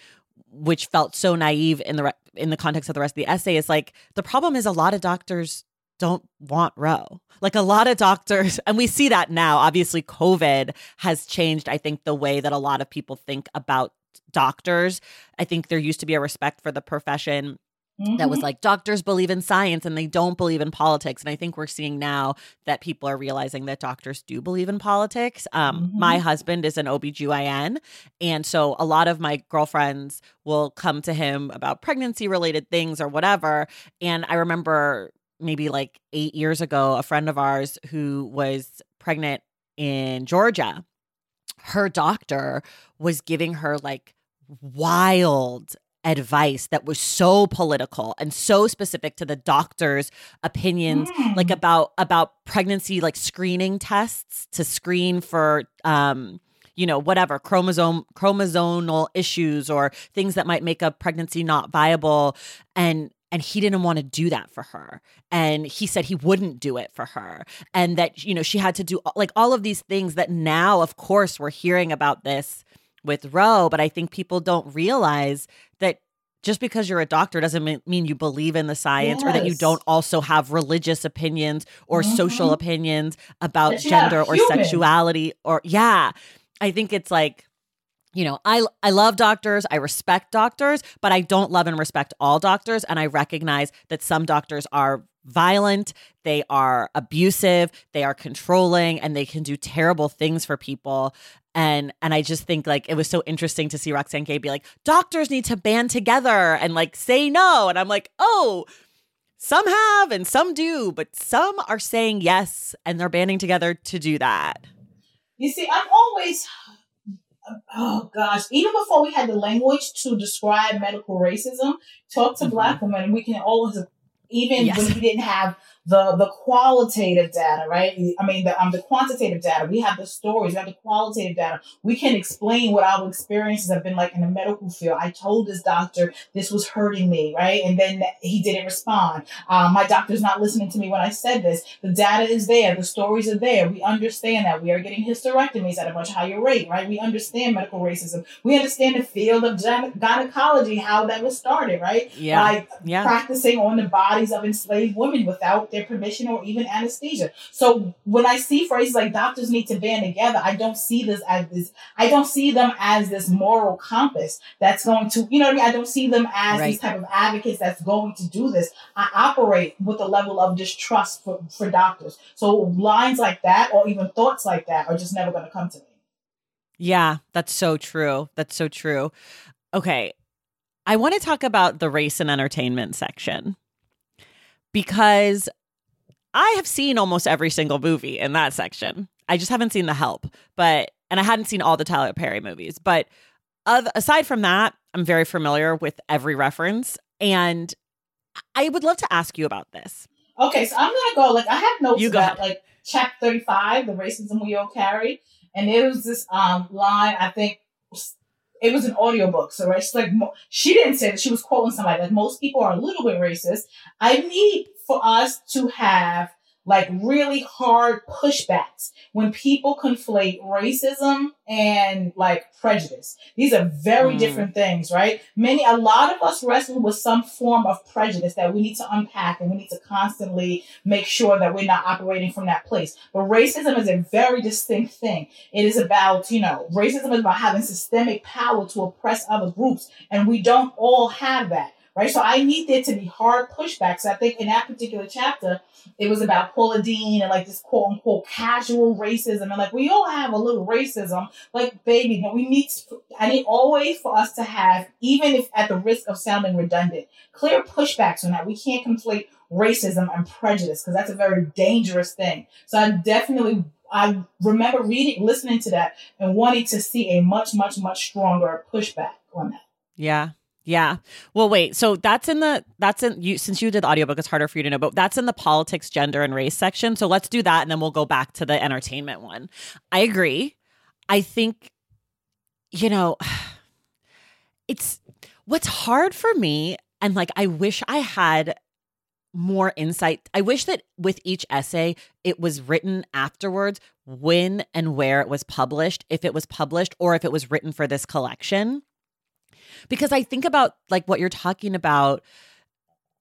which felt so naive in the re- in the context of the rest of the essay, is like, the problem is a lot of doctors don't want Roe. Like, a lot of doctors, and we see that now. Obviously, COVID has changed, I think, the way that a lot of people think about doctors. I think there used to be a respect for the profession Mm-hmm. that was like, doctors believe in science and they don't believe in politics. And I think we're seeing now that people are realizing that doctors do believe in politics. Um, mm-hmm. My husband is an O B G Y N. And so a lot of my girlfriends will come to him about pregnancy related things or whatever. And I remember maybe like eight years ago, a friend of ours who was pregnant in Georgia, her doctor was giving her like wild advice that was so political and so specific to the doctor's opinions, mm. like about about pregnancy, like screening tests to screen for, um, you know, whatever chromosome chromosomal issues or things that might make a pregnancy not viable. And and he didn't want to do that for her. And he said he wouldn't do it for her. And that, you know, she had to do like all of these things that now, of course, we're hearing about this with Roe, but I think people don't realize that just because you're a doctor doesn't mean you believe in the science yes. or that you don't also have religious opinions or mm-hmm. social opinions about gender or sexuality or yeah. I think it's like, you know, I I love doctors, I respect doctors, but I don't love and respect all doctors, and I recognize that some doctors are violent, they are abusive, they are controlling, and they can do terrible things for people. And and I just think like it was so interesting to see Roxane Gay be like, doctors need to band together and like say no. And I'm like, oh, some have and some do, but some are saying yes and they're banding together to do that. You see, I'm always, oh gosh, even before we had the language to describe medical racism, talk to mm-hmm. Black women, and we can always, even yes. when we didn't have the the qualitative data, right? I mean, the, um, the quantitative data. We have the stories, we have the qualitative data. We can explain what our experiences have been like in the medical field. I told this doctor this was hurting me, right? And then he didn't respond. Um, my doctor's not listening to me when I said this. The data is there. The stories are there. We understand that. We are getting hysterectomies at a much higher rate, right? We understand medical racism. We understand the field of gyne- gynecology, how that was started, right? Yeah. Like yeah. practicing on the bodies of enslaved women without their permission or even anesthesia. So when I see phrases like doctors need to band together, I don't see this as this, I don't see them as this moral compass that's going to, you know what I mean? I don't see them as right. these type of advocates that's going to do this. I operate with a level of distrust for, for doctors. So lines like that or even thoughts like that are just never going to come to me. Yeah, that's so true. That's so true. Okay. I want to talk about the race and entertainment section. because I have seen almost every single movie in that section. I just haven't seen The Help, but and I hadn't seen all the Tyler Perry movies. But other, aside from that, I'm very familiar with every reference. And I would love to ask you about this. Okay, so I'm going to go, like, I have notes about, like, chapter thirty-five, the racism we all carry. And it was this um, line, I think, it was an audiobook. So, right, she's like, mo- she didn't say that. She was quoting somebody. Like, most people are a little bit racist. I need for us to have, like, really hard pushbacks when people conflate racism and, like, prejudice. These are very mm. different things, right? Many, a lot of us wrestle with some form of prejudice that we need to unpack, and we need to constantly make sure that we're not operating from that place. But racism is a very distinct thing. It is about, you know, racism is about having systemic power to oppress other groups, and we don't all have that. Right. So I need there to be hard pushbacks. So I think in that particular chapter, it was about Paula Deen and like this quote unquote casual racism. And like, we all have a little racism, like, baby, but we need, to, I need always for us to have, even if at the risk of sounding redundant, clear pushbacks on that. We can't conflate racism and prejudice because that's a very dangerous thing. So I definitely, I remember reading, listening to that and wanting to see a much, much, much stronger pushback on that. Yeah. Yeah. Well, wait, so that's in the, that's in you, since you did the audiobook, it's harder for you to know, but that's in the politics, gender, and race section. So let's do that. And then we'll go back to the entertainment one. I agree. I think, you know, it's what's hard for me. And like, I wish I had more insight. I wish that with each essay, it was written afterwards, when and where it was published, if it was published, or if it was written for this collection. Because I think about like what you're talking about,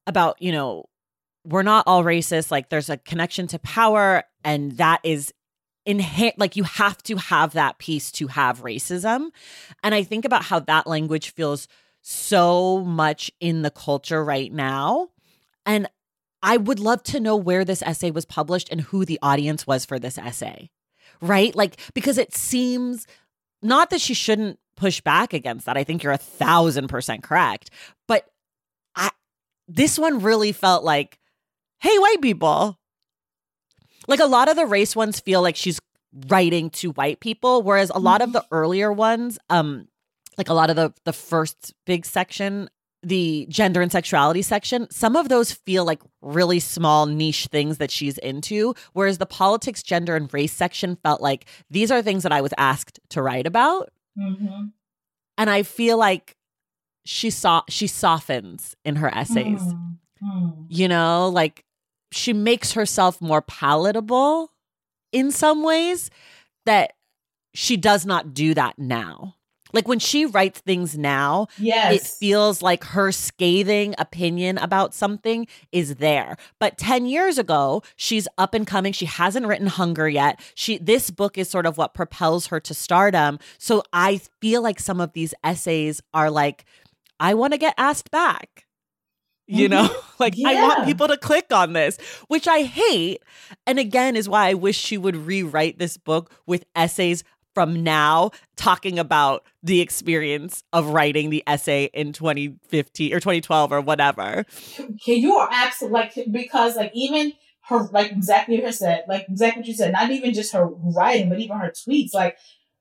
about, you know, we're not all racist. Like there's a connection to power and that is inherent. Like you have to have that piece to have racism. And I think about how that language feels so much in the culture right now. And I would love to know where this essay was published and who the audience was for this essay, right? Like, because it seems not that she shouldn't push back against that. I think you're a thousand percent correct. But I, this one really felt like, hey, white people. Like a lot of the race ones feel like she's writing to white people, whereas a lot of the earlier ones, um, like a lot of the the first big section, the gender and sexuality section, some of those feel like really small niche things that she's into, whereas the politics, gender, and race section felt like these are things that I was asked to write about. Mm-hmm. And I feel like she saw she softens in her essays, mm-hmm. you know, like she makes herself more palatable in some ways that she does not do that now. Like when she writes things now, yes. It feels like her scathing opinion about something is there. But ten years ago, she's up and coming. She hasn't written Hunger yet. She this book is sort of what propels her to stardom. So I feel like some of these essays are like, I want to get asked back. You know, like yeah. I want people to click on this, which I hate. And again, is why I wish she would rewrite this book with essays from now, talking about the experience of writing the essay in twenty fifteen or twenty twelve or whatever. Okay, you are absolutely, like, because, like, even her, like, exactly what you said, like, exactly what you said, not even just her writing, but even her tweets, like,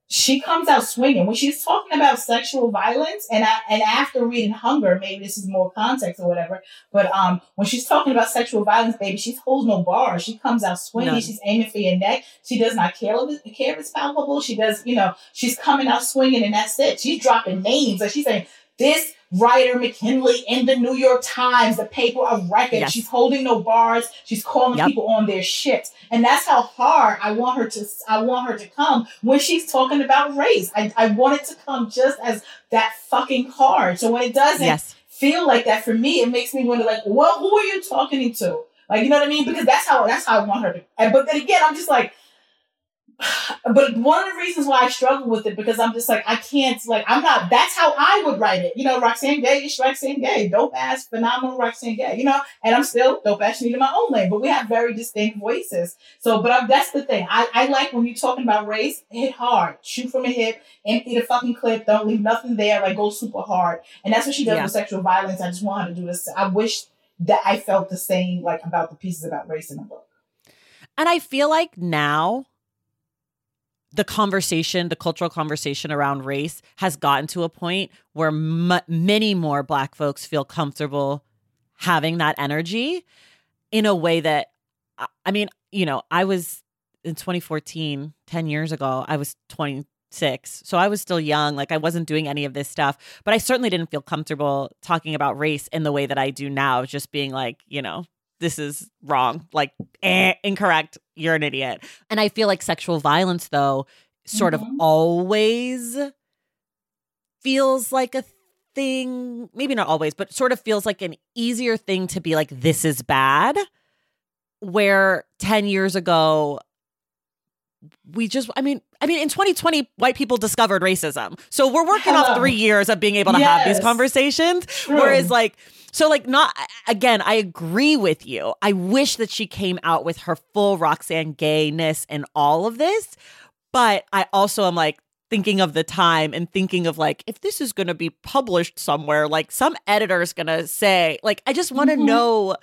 she comes out swinging. When she's talking about sexual violence, and I, and after reading Hunger, maybe this is more context or whatever, but um, when she's talking about sexual violence, baby, she holds no bar. She comes out swinging. None. She's aiming for your neck. She does not care if, care if it's palpable. She does, you know, she's coming out swinging, and that's it. She's dropping names. Like she's saying, this writer McKinley in the New York Times, the paper of record. Yes. She's holding no bars. She's calling yep. people on their shit. And that's how hard I want her to, I want her to come when she's talking about race. I, I want it to come just as that fucking hard. So when it doesn't yes. feel like that for me, it makes me wonder like, well, who are you talking to? Like, you know what I mean? Because that's how, that's how I want her to. And, but then again, I'm just like, but one of the reasons why I struggle with it, because I'm just like, I can't, like, I'm not, that's how I would write it. You know, Roxane Gay is Roxane Gay. Dope ass, phenomenal Roxane Gay, you know, and I'm still dope ass Shanita in my own lane, but we have very distinct voices. So, but I'm, that's the thing. I, I like when you're talking about race, hit hard, shoot from a hip, empty the fucking clip, don't leave nothing there, like go super hard. And that's what she does yeah. with sexual violence. I just want her to do this. I wish that I felt the same, like, about the pieces about race in the book. And I feel like now the conversation, the cultural conversation around race has gotten to a point where m- many more Black folks feel comfortable having that energy in a way that, I mean, you know, I was in twenty fourteen, ten years ago, I was twenty-six. So I was still young. Like, I wasn't doing any of this stuff, but I certainly didn't feel comfortable talking about race in the way that I do now, just being like, you know, this is wrong, like, eh, incorrect, you're an idiot. And I feel like sexual violence, though, sort mm-hmm. of always feels like a thing, maybe not always, but sort of feels like an easier thing to be like, this is bad. Where ten years ago, we just, I mean, I mean, in twenty twenty, white people discovered racism. So we're working Hello. off three years of being able to yes. have these conversations. True. Whereas like, so like not, again, I agree with you. I wish that she came out with her full Roxane Gay-ness and all of this. But I also am like thinking of the time and thinking of like, if this is going to be published somewhere, like some editor is going to say, like, I just want to mm-hmm. know...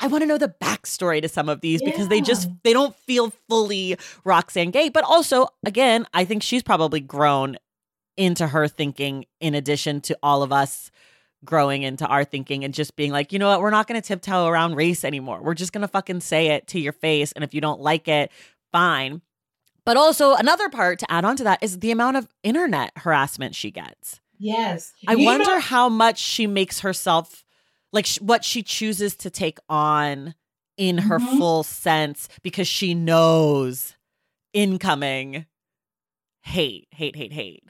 I want to know the backstory to some of these yeah. because they just, they don't feel fully Roxane Gay. But also, again, I think she's probably grown into her thinking in addition to all of us growing into our thinking and just being like, you know what, we're not going to tiptoe around race anymore. We're just going to fucking say it to your face. And if you don't like it, fine. But also another part to add on to that is the amount of internet harassment she gets. Yes. I you wonder know- how much she makes herself... like sh- what she chooses to take on in her mm-hmm. full sense, because she knows incoming hate, hate, hate, hate.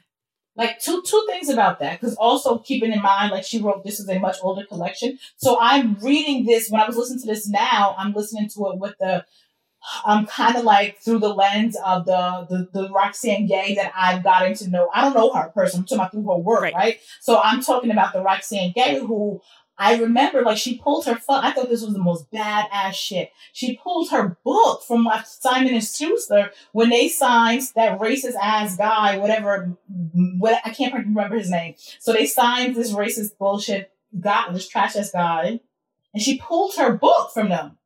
Like two two things about that, because also keeping in mind, like she wrote, this is a much older collection. So I'm reading this, when I was listening to this now, I'm listening to it with the, I'm kind of like through the lens of the, the, the Roxane Gay that I've gotten to know. I don't know her person, I'm talking about through her work, right? right? So I'm talking about the Roxane Gay who... I remember, like, she pulled her phone. I thought this was the most badass shit. She pulled her book from like, Simon and Schuster when they signed that racist-ass guy, whatever, what, I can't remember his name. So they signed this racist bullshit guy, this trash-ass guy, and she pulled her book from them.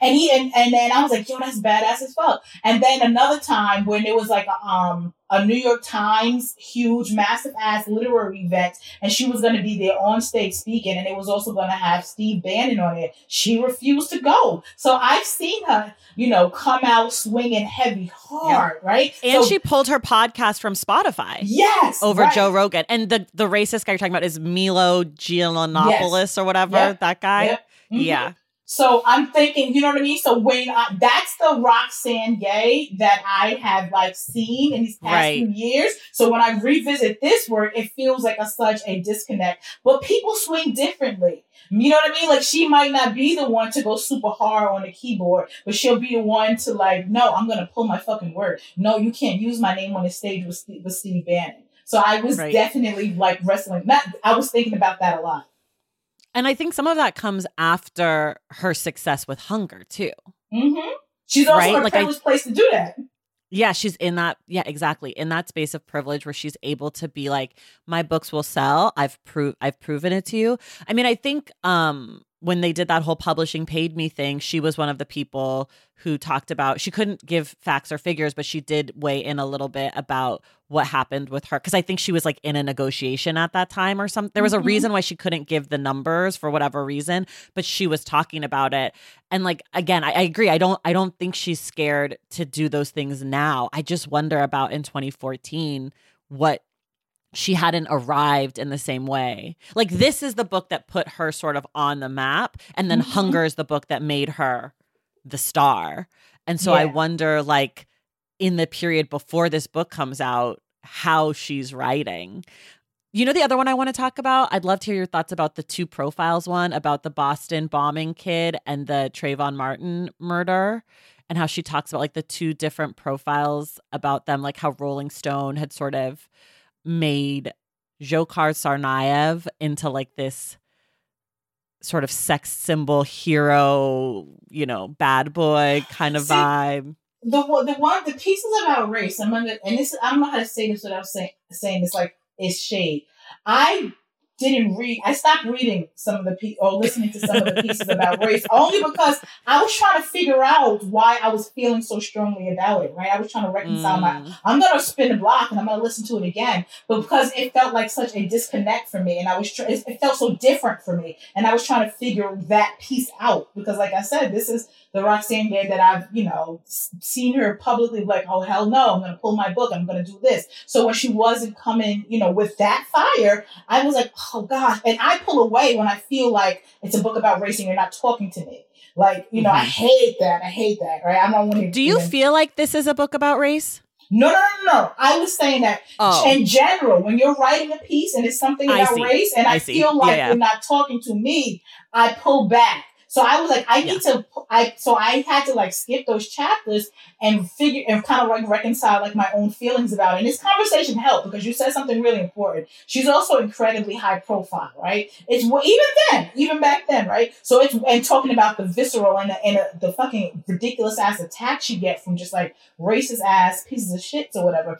And he and, and then I was like, yo, that's badass as fuck. And then another time when it was like a, um a New York Times huge massive ass literary event, and she was going to be there on stage speaking, and it was also going to have Steve Bannon on it. She refused to go. So I've seen her, you know, come out swinging heavy hard, yeah. right? And so, she pulled her podcast from Spotify. Yes, over right. Joe Rogan. And the the racist guy you're talking about is Milo Giannopoulos yes. or whatever yep. that guy. Yep. Mm-hmm. Yeah. So I'm thinking, you know what I mean? So when I, that's the Roxane Gay that I have like seen in these past right. few years. So when I revisit this work, it feels like a, such a disconnect. But people swing differently. You know what I mean? Like she might not be the one to go super hard on the keyboard, but she'll be the one to like, no, I'm going to pull my fucking word. No, you can't use my name on the stage with Steve, with Steve Bannon. So I was right. definitely like wrestling. Not, I was thinking about that a lot. And I think some of that comes after her success with Hunger, too. Mm-hmm. She's also right? in like a privileged place to do that. Yeah, she's in that. Yeah, exactly. In that space of privilege where she's able to be like, my books will sell. I've proved I've proven it to you. I mean, I think um, when they did that whole publishing paid me thing, she was one of the people who talked about she couldn't give facts or figures, but she did weigh in a little bit about what happened with her. Because I think she was like in a negotiation at that time or something. There was mm-hmm. a reason why she couldn't give the numbers for whatever reason, but she was talking about it. And like, again, I, I agree. I don't I don't think she's scared to do those things now. I just wonder about in twenty fourteen, what she hadn't arrived in the same way. Like this is the book that put her sort of on the map. And then mm-hmm. Hunger is the book that made her the star. And so yeah. I wonder like, in the period before this book comes out, how she's writing. You know, the other one I want to talk about, I'd love to hear your thoughts about the two profiles one, about the Boston bombing kid and the Trayvon Martin murder, and how she talks about like the two different profiles about them, like how Rolling Stone had sort of made Zhokhar Tsarnaev into like this sort of sex symbol hero, you know, bad boy kind of See- vibe. The the one the pieces about race, I'm gonna, and this I don't know how to say this without saying saying this like it's shade. I didn't read. I stopped reading some of the pieces or listening to some of the pieces about race only because I was trying to figure out why I was feeling so strongly about it, right? I was trying to reconcile mm. my, I'm going to spin a block and I'm going to listen to it again, but because it felt like such a disconnect for me and I was, tr- it felt so different for me and I was trying to figure that piece out because like I said, this is the Roxane Gay that I've, you know, seen her publicly like, oh, hell no, I'm going to pull my book. I'm going to do this. So when she wasn't coming, you know, with that fire, I was like, oh, gosh. And I pull away when I feel like it's a book about race and you're not talking to me. Like, you know, mm-hmm. I hate that. I hate that. Right. I don't want to. Do you even feel like this is a book about race? No, no, no, no. I was saying that oh. in general, when you're writing a piece and it's something about race and I, I feel like yeah, yeah. you're not talking to me, I pull back. So I was like, I need yeah. to, I, so I had to like skip those chapters and figure and kind of like reconcile like my own feelings about it. And this conversation helped because you said something really important. She's also incredibly high profile, right? It's even then, even back then, right? So it's, and talking about the visceral and the, and the, the fucking ridiculous ass attacks you get from just like racist ass pieces of shit or whatever.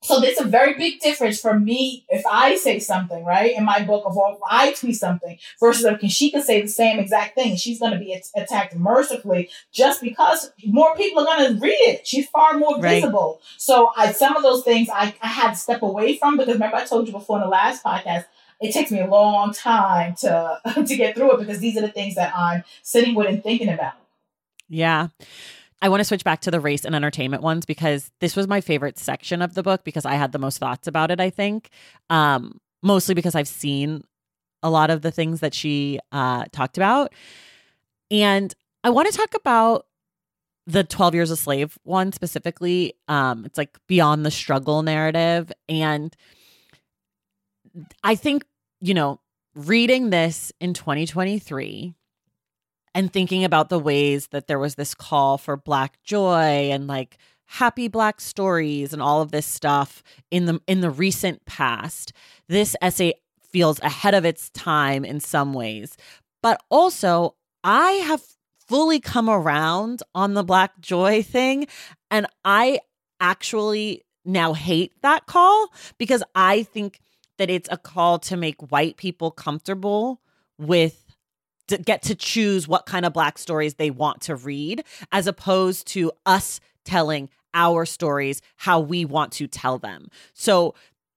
So there's a very big difference for me if I say something, right, in my book of all, I tweet something versus if Kashika say the same exact thing, she's going to be at- attacked mercifully just because more people are going to read it. She's far more visible. Right. So I, some of those things I, I had to step away from because remember I told you before in the last podcast, it takes me a long time to to get through it because these are the things that I'm sitting with and thinking about. Yeah. I want to switch back to the race and entertainment ones because this was my favorite section of the book because I had the most thoughts about it, I think. Um, mostly because I've seen a lot of the things that she uh, talked about. And I want to talk about the twelve Years a Slave one specifically. Um, it's like beyond the struggle narrative. And I think, you know, reading this in twenty twenty-three... and thinking about the ways that there was this call for Black joy and like happy Black stories and all of this stuff in the in the recent past, this essay feels ahead of its time in some ways. But also, I have fully come around on the Black joy thing. And I actually now hate that call because I think that it's a call to make white people comfortable with to get to choose what kind of Black stories they want to read, as opposed to us telling our stories how we want to tell them. So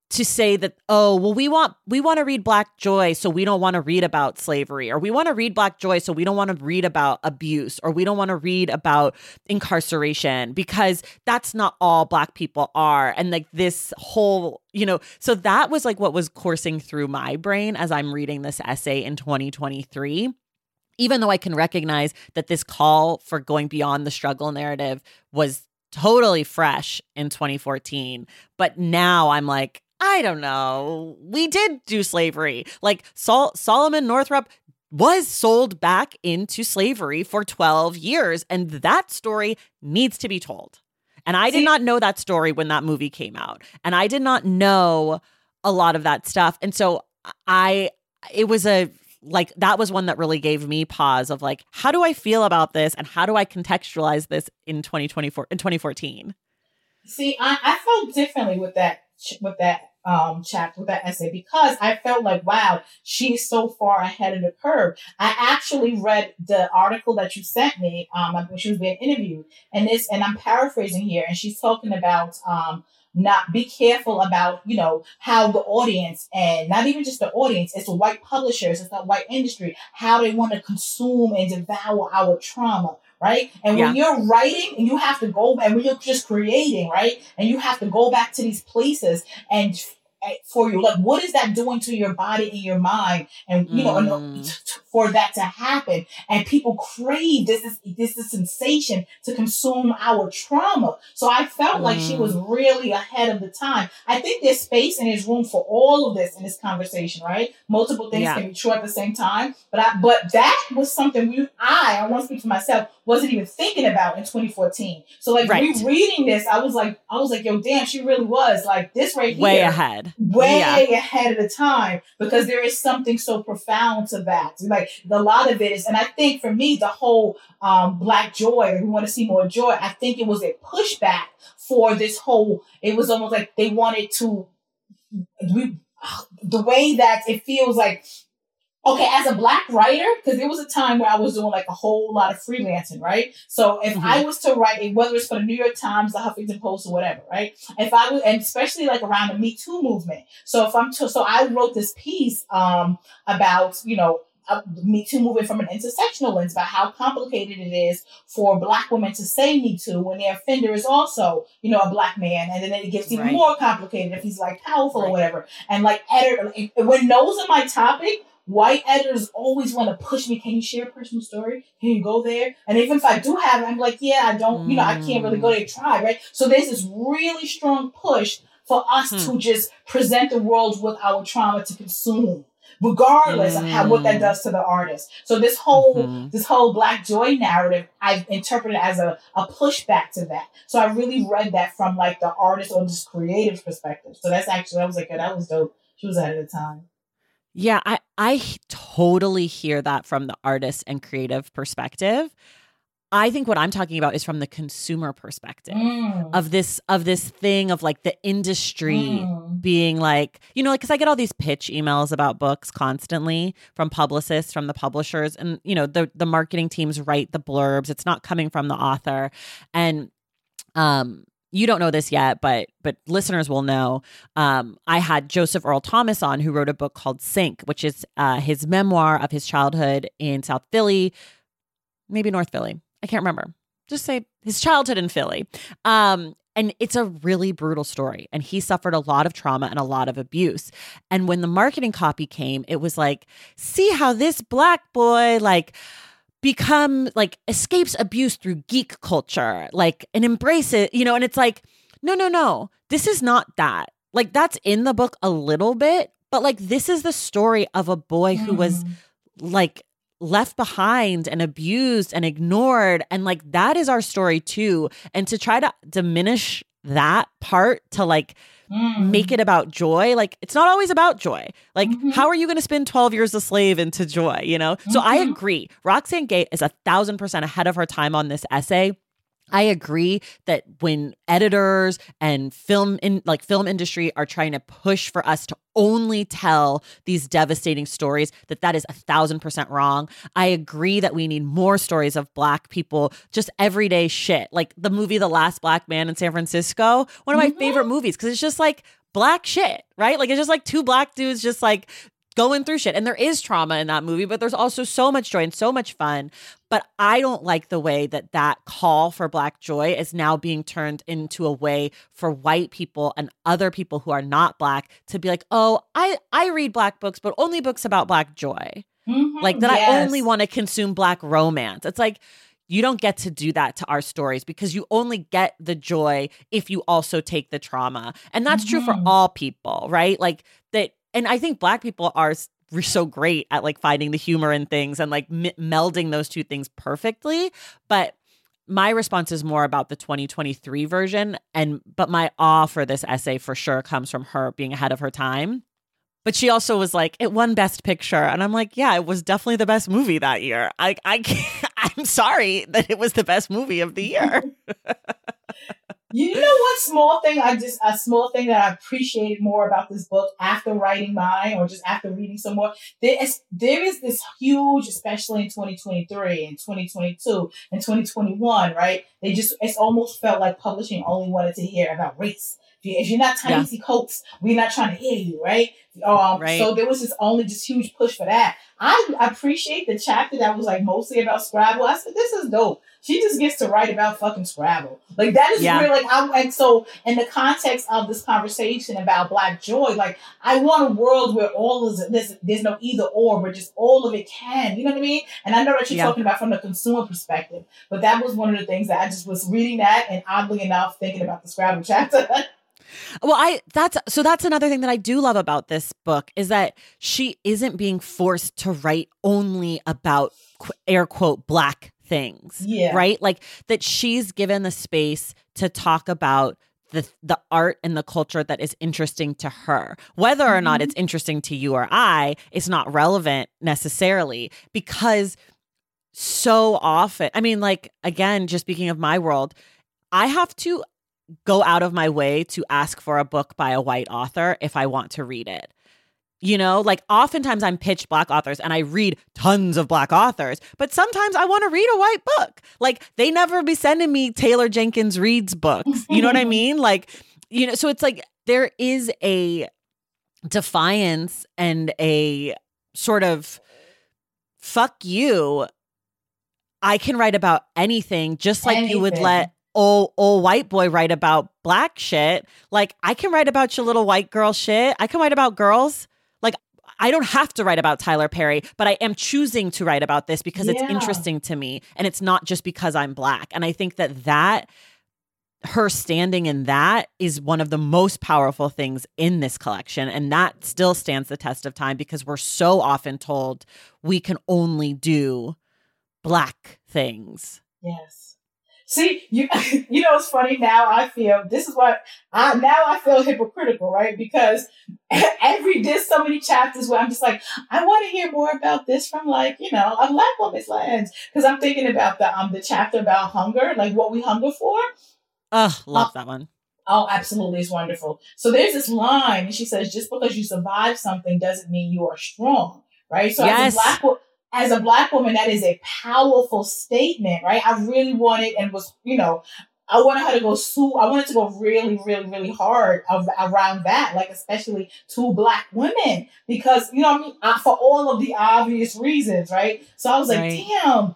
to say that, oh, well, we want we want to read Black joy, so we don't want to read about slavery, or we want to read Black joy, so we don't want to read about abuse, or we don't want to read about incarceration, because that's not all Black people are. And like this whole, you know, so that was like what was coursing through my brain as I'm reading this essay in twenty twenty-three. Even though I can recognize that this call for going beyond the struggle narrative was totally fresh in twenty fourteen. But now I'm like, I don't know. We did do slavery. Like Sol- Solomon Northup was sold back into slavery for twelve years. And that story needs to be told. And I See? did not know that story when that movie came out. And I did not know a lot of that stuff. And so I, it was a, like, that was one that really gave me pause of like, how do I feel about this? And how do I contextualize this in twenty twenty-four in twenty fourteen? See, I, I felt differently with that, with that. um chapter with that essay because I felt like, wow, she's so far ahead of the curve. I actually read the article that you sent me um when she was being interviewed, and this, and I'm paraphrasing here, and she's talking about um not be careful about, you know, how the audience, and not even just the audience, it's the white publishers, it's the white industry, how they want to consume and devour our trauma. Right. And yeah. when you're writing and you have to go back, when you're just creating, right, and you have to go back to these places and for you, like, what is that doing to your body and your mind? And, you know, mm. and for that to happen. And people crave this, is this is sensation to consume our trauma. So I felt mm. like she was really ahead of the time. I think there's space and there's room for all of this in this conversation, right? Multiple things yeah. can be true at the same time. But I, but that was something we, I, I want to speak for myself, wasn't even thinking about in twenty fourteen. So like right. rereading this, I was like, I was like, yo, damn, she really was like this right here. Way ahead. Way yeah. ahead of the time, because there is something so profound to that. Like a lot of it is, and I think for me, the whole um, Black joy, we want to see more joy. I think it was a pushback for this whole, it was almost like they wanted to, we, the way that it feels like, okay, as a Black writer, because there was a time where I was doing like a whole lot of freelancing, right? So if mm-hmm. I was to write it, whether it's for the New York Times, the Huffington Post, or whatever, right? If I was, and especially like around the Me Too movement. So if I'm, to, so I wrote this piece um, about, you know, Uh, Me Too movement from an intersectional lens about how complicated it is for Black women to say Me Too when their offender is also, you know, a Black man, and then it gets even right. more complicated if he's like powerful right. or whatever. And like editor, when those are my topic, white editors always want to push me. Can you share a personal story? Can you go there? And even if I do have it, I'm like, yeah, I don't, you know, I can't really go there. Try right. So there's this really strong push for us hmm. to just present the world with our trauma to consume, regardless mm. of how, what that does to the artist. So this whole mm-hmm. this whole Black joy narrative, I've interpreted as a, a pushback to that. So I really read that from like the artist or just creative perspective. So that's actually, I was like, yeah, that was dope. She was ahead of the time. Yeah, I, I totally hear that from the artist and creative perspective. I think what I'm talking about is from the consumer perspective mm. of this of this thing of like the industry mm. being like, you know, like, because I get all these pitch emails about books constantly from publicists, from the publishers, and, you know, the the marketing teams write the blurbs. It's not coming from the author. And um, you don't know this yet, but but listeners will know. Um, I had Joseph Earl Thomas on, who wrote a book called Sink, which is uh, his memoir of his childhood in South Philly, maybe North Philly. I can't remember. Just say his childhood in Philly. Um, and it's a really brutal story. And he suffered a lot of trauma and a lot of abuse. And when the marketing copy came, it was like, see how this Black boy like become like escapes abuse through geek culture, like, and embrace it, you know, and it's like, no, no, no, this is not that. Like, that's in the book a little bit, but like, this is the story of a boy who was like left behind and abused and ignored. And like, that is our story too. And to try to diminish that part to like mm. make it about joy, like, it's not always about joy. Like, mm-hmm. how are you going to spin twelve years a Slave into joy, you know? Mm-hmm. So I agree. Roxane Gay is a thousand percent ahead of her time on this essay. I agree that when editors and film in like film industry are trying to push for us to only tell these devastating stories, that that is a thousand percent wrong. I agree that we need more stories of Black people, just everyday shit. Like the movie, The Last Black Man in San Francisco, one of my mm-hmm. favorite movies. Cause it's just like Black shit, right? Like it's just like two Black dudes just like going through shit. And there is trauma in that movie, but there's also so much joy and so much fun. But I don't like the way that that call for Black joy is now being turned into a way for white people and other people who are not Black to be like, oh, I, I read Black books, but only books about Black joy. Mm-hmm, like that yes. I only want to consume Black romance. It's like, you don't get to do that to our stories because you only get the joy if you also take the trauma. And that's mm-hmm. true for all people, right? Like that. And I think Black people are so great at like finding the humor in things and like m- melding those two things perfectly. But my response is more about the twenty twenty-three version. And but my awe for this essay for sure comes from her being ahead of her time. But she also was like, it won Best Picture. And I'm like, yeah, it was definitely the best movie that year. I, I can't, I'm sorry that it was the best movie of the year. You know what small thing I just a small thing that I appreciated more about this book after writing mine or just after reading some more. There is there is this huge, especially in twenty twenty-three and twenty twenty-two and twenty twenty-one, right? They just it's almost felt like publishing only wanted to hear about race. If you're not Ta-Nehisi yeah. Coates, we're not trying to hear you, right? Um, right. So there was this only this huge push for that. I appreciate the chapter that was like mostly about Scrabble. I said, this is dope. She just gets to write about fucking Scrabble. Like that is yeah. weird. Like I and so in the context of this conversation about Black joy, like I want a world where all is this there's no either or, but just all of it can. You know what I mean? And I know that you're yeah. talking about from the consumer perspective, but that was one of the things that I just was reading that and oddly enough thinking about the Scrabble chapter. Well, I that's so that's another thing that I do love about this book is that she isn't being forced to write only about qu- air quote Black things, yeah. right? Like that she's given the space to talk about the the art and the culture that is interesting to her. Whether or mm-hmm. not it's interesting to you or I, it's not relevant necessarily because so often, I mean, like, again, just speaking of my world, I have to go out of my way to ask for a book by a white author if I want to read it. You know, like oftentimes I'm pitched Black authors and I read tons of Black authors, but sometimes I want to read a white book. Like they never be sending me Taylor Jenkins Reid's books. You know what I mean? Like, you know, so it's like there is a defiance and a sort of fuck you. I can write about anything just like anything. You would let old old white boy write about Black shit. Like I can write about your little white girl shit. I can write about girls. Like, I don't have to write about Tyler Perry, but I am choosing to write about this because yeah. it's interesting to me. And it's not just because I'm Black. And I think that that, her standing in that is one of the most powerful things in this collection. And that still stands the test of time because we're so often told we can only do Black things. Yes. See, you you know, it's funny now. I feel this is what I now I feel hypocritical, right? Because every there's so many chapters where I'm just like, I want to hear more about this from like, you know, a Black woman's lens. Because I'm thinking about the um the chapter about hunger, like what we hunger for. Oh, love um, that one. Oh, absolutely. It's wonderful. So there's this line and she says, just because you survive something doesn't mean you are strong, right? So yes. as a Black woman. As a Black woman, that is a powerful statement, right? I really wanted and was, you know, I wanted her to go, so, I wanted to go really, really, really hard of, around that, like especially to Black women because, you know what I mean? I, for all of the obvious reasons, right? So I was like, right. damn.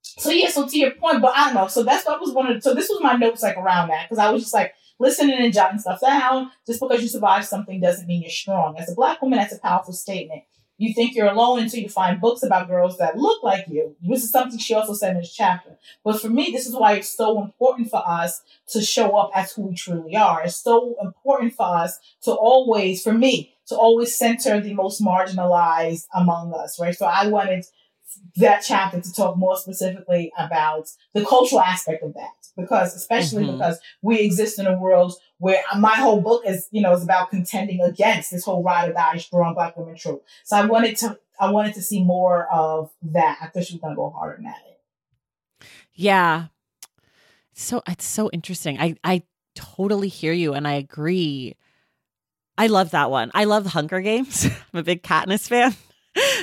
So yeah, so to your point, but I don't know. So that's what was one of the, so this was my notes like around that because I was just like, listening and jotting stuff down. Just because you survive something doesn't mean you're strong. As a Black woman, that's a powerful statement. You think you're alone until you find books about girls that look like you. This is something she also said in this chapter. But for me, this is why it's so important for us to show up as who we truly are. It's so important for us to always, for me, to always center the most marginalized among us, right? So I wanted that chapter to talk more specifically about the cultural aspect of that. Because especially mm-hmm. because we exist in a world where my whole book is, you know, is about contending against this whole ride or die strong Black women trope. So I wanted to, I wanted to see more of that. I thought she was going to go harder than that. Yeah. So it's so interesting. I, I totally hear you. And I agree. I love that one. I love Hunger Games. I'm a big Katniss fan.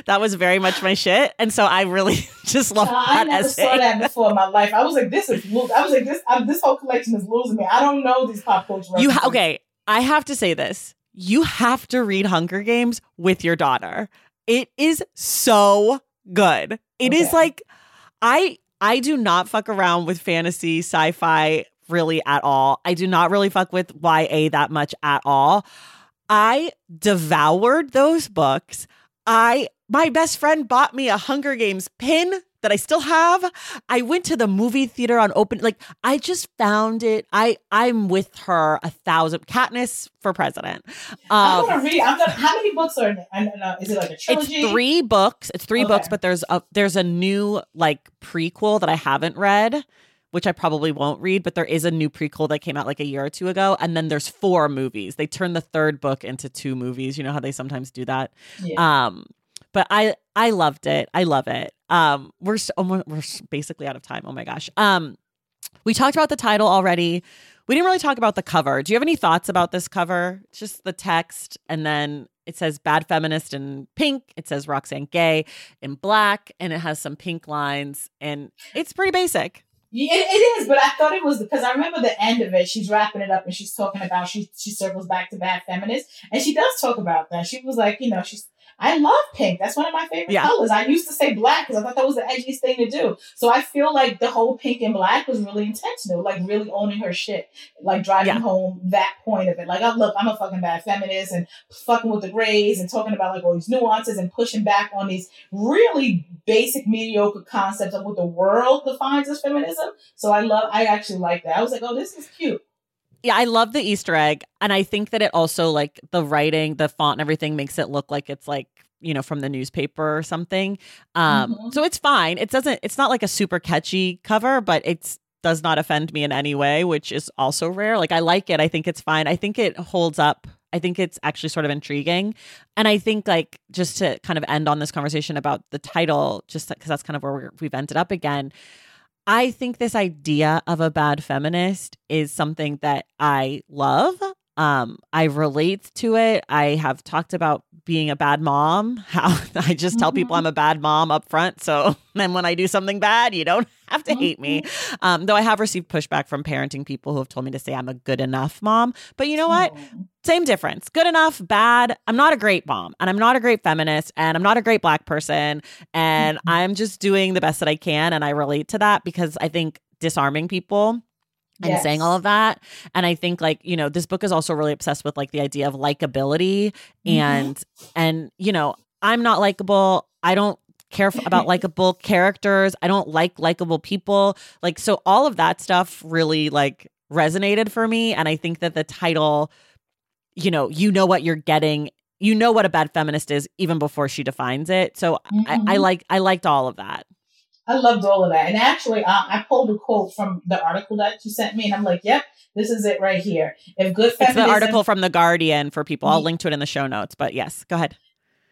That was very much my shit. And so I really just love that I never essay. Saw that before in my life. I was like, this is, lo- I was like, this, I, this whole collection is losing me. I don't know these pop culture. You ha- okay. I have to say this. You have to read Hunger Games with your daughter. It is so good. It okay. is like, I, I do not fuck around with fantasy, sci-fi really at all. I do not really fuck with Y A that much at all. I devoured those books. I, my best friend bought me a Hunger Games pin that I still have. I went to the movie theater on open, like I just found it. I, I'm with her a thousand. Katniss for president. Um, I'm gonna read. I'm gonna, how many books are in it? I don't know. Is it like a trilogy? It's three books. It's three okay. books, but there's a there's a new like prequel that I haven't read, which I probably won't read, but there is a new prequel that came out like a year or two ago. And then there's four movies. They turned the third book into two movies. You know how they sometimes do that. Yeah. Um, but I, I loved it. I love it. Um, we're, so, we're basically out of time. Oh my gosh. Um, we talked about the title already. We didn't really talk about the cover. Do you have any thoughts about this cover? It's just the text. And then it says Bad Feminist in pink. It says Roxane Gay in black. And it has some pink lines and it's pretty basic. Yeah, it is, but I thought it was because I remember the end of it. She's wrapping it up and she's talking about she she circles back to Bad Feminist, and she does talk about that. She was like, you know, she's I love pink. That's one of my favorite yeah. colors. I used to say black because I thought that was the edgiest thing to do. So I feel like the whole pink and black was really intentional, like really owning her shit, like driving yeah. home that point of it. Like, oh, look, I'm a fucking bad feminist and fucking with the grays and talking about like all these nuances and pushing back on these really basic, mediocre concepts of what the world defines as feminism. So I love, I actually like that. I was like, oh, this is cute. Yeah, I love the Easter egg. And I think that it also, like, the writing, the font and everything makes it look like it's, like, you know, from the newspaper or something. Um, mm-hmm. So it's fine. It doesn't, it's not, like, a super catchy cover, but it does not offend me in any way, which is also rare. Like, I like it. I think it's fine. I think it holds up. I think it's actually sort of intriguing. And I think, like, just to kind of end on this conversation about the title, just because that's kind of where we're, we've ended up again, I think this idea of a bad feminist is something that I love. Um, I relate to it. I have talked about being a bad mom, how I just tell mm-hmm. people I'm a bad mom up front. So then when I do something bad, you don't have to mm-hmm. hate me. Um, though I have received pushback from parenting people who have told me to say I'm a good enough mom. But you know what? Oh. Same difference. Good enough, bad. I'm not a great mom, and I'm not a great feminist, and I'm not a great Black person. And mm-hmm. I'm just doing the best that I can. And I relate to that because I think disarming people and yes. saying all of that. And I think, like, you know, this book is also really obsessed with like the idea of likability and, mm-hmm. and, you know, I'm not likable. I don't care about likable characters. I don't like likable people. Like, so all of that stuff really like resonated for me. And I think that the title, you know, you know what you're getting, you know what a bad feminist is even before she defines it. So mm-hmm. I, I like, I liked all of that. I loved all of that. And actually, um, I pulled a quote from the article that you sent me, and I'm like, yep, this is it right here. If good feminism... It's the article from The Guardian for people. I'll link to it in the show notes, but yes, go ahead.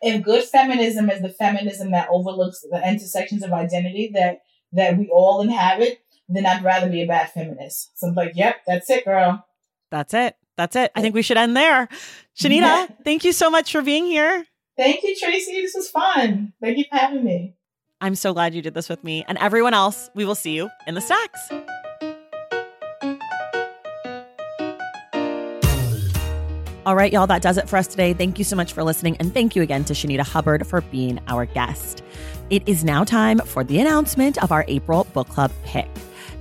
If good feminism is the feminism that overlooks the intersections of identity that, that we all inhabit, then I'd rather be a bad feminist. So I'm like, yep, that's it, girl. That's it. That's it. I think we should end there. Shanita, yeah. Thank you so much for being here. Thank you, Tracy. This was fun. Thank you for having me. I'm so glad you did this with me. And everyone else, we will see you in the stacks. All right, y'all, that does it for us today. Thank you so much for listening. And thank you again to Shanita Hubbard for being our guest. It is now time for the announcement of our April book club pick.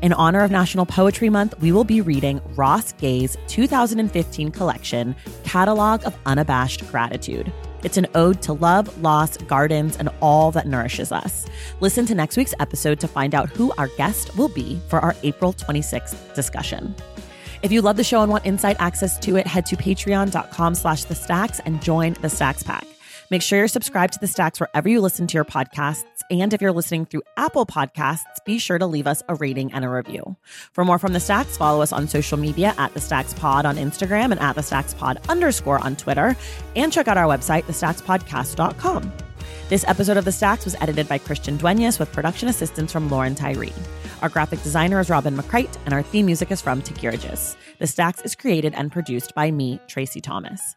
In honor of National Poetry Month, we will be reading Ross Gay's two thousand fifteen collection, Catalog of Unabashed Gratitude. It's an ode to love, loss, gardens, and all that nourishes us. Listen to next week's episode to find out who our guest will be for our April twenty-sixth discussion. If you love the show and want inside access to it, head to patreon.com slash the stacks and join the Stacks Pack. Make sure you're subscribed to the Stacks wherever you listen to your podcasts. And if you're listening through Apple Podcasts, be sure to leave us a rating and a review. For more from the Stacks, follow us on social media at the Stacks Pod on Instagram and at the Stacks Pod underscore on Twitter. And check out our website, the stacks podcast dot com. This episode of The Stacks was edited by Christian Dueñas with production assistance from Lauren Tyree. Our graphic designer is Robin McCrite, and our theme music is from Tagirages. The Stacks is created and produced by me, Tracy Thomas.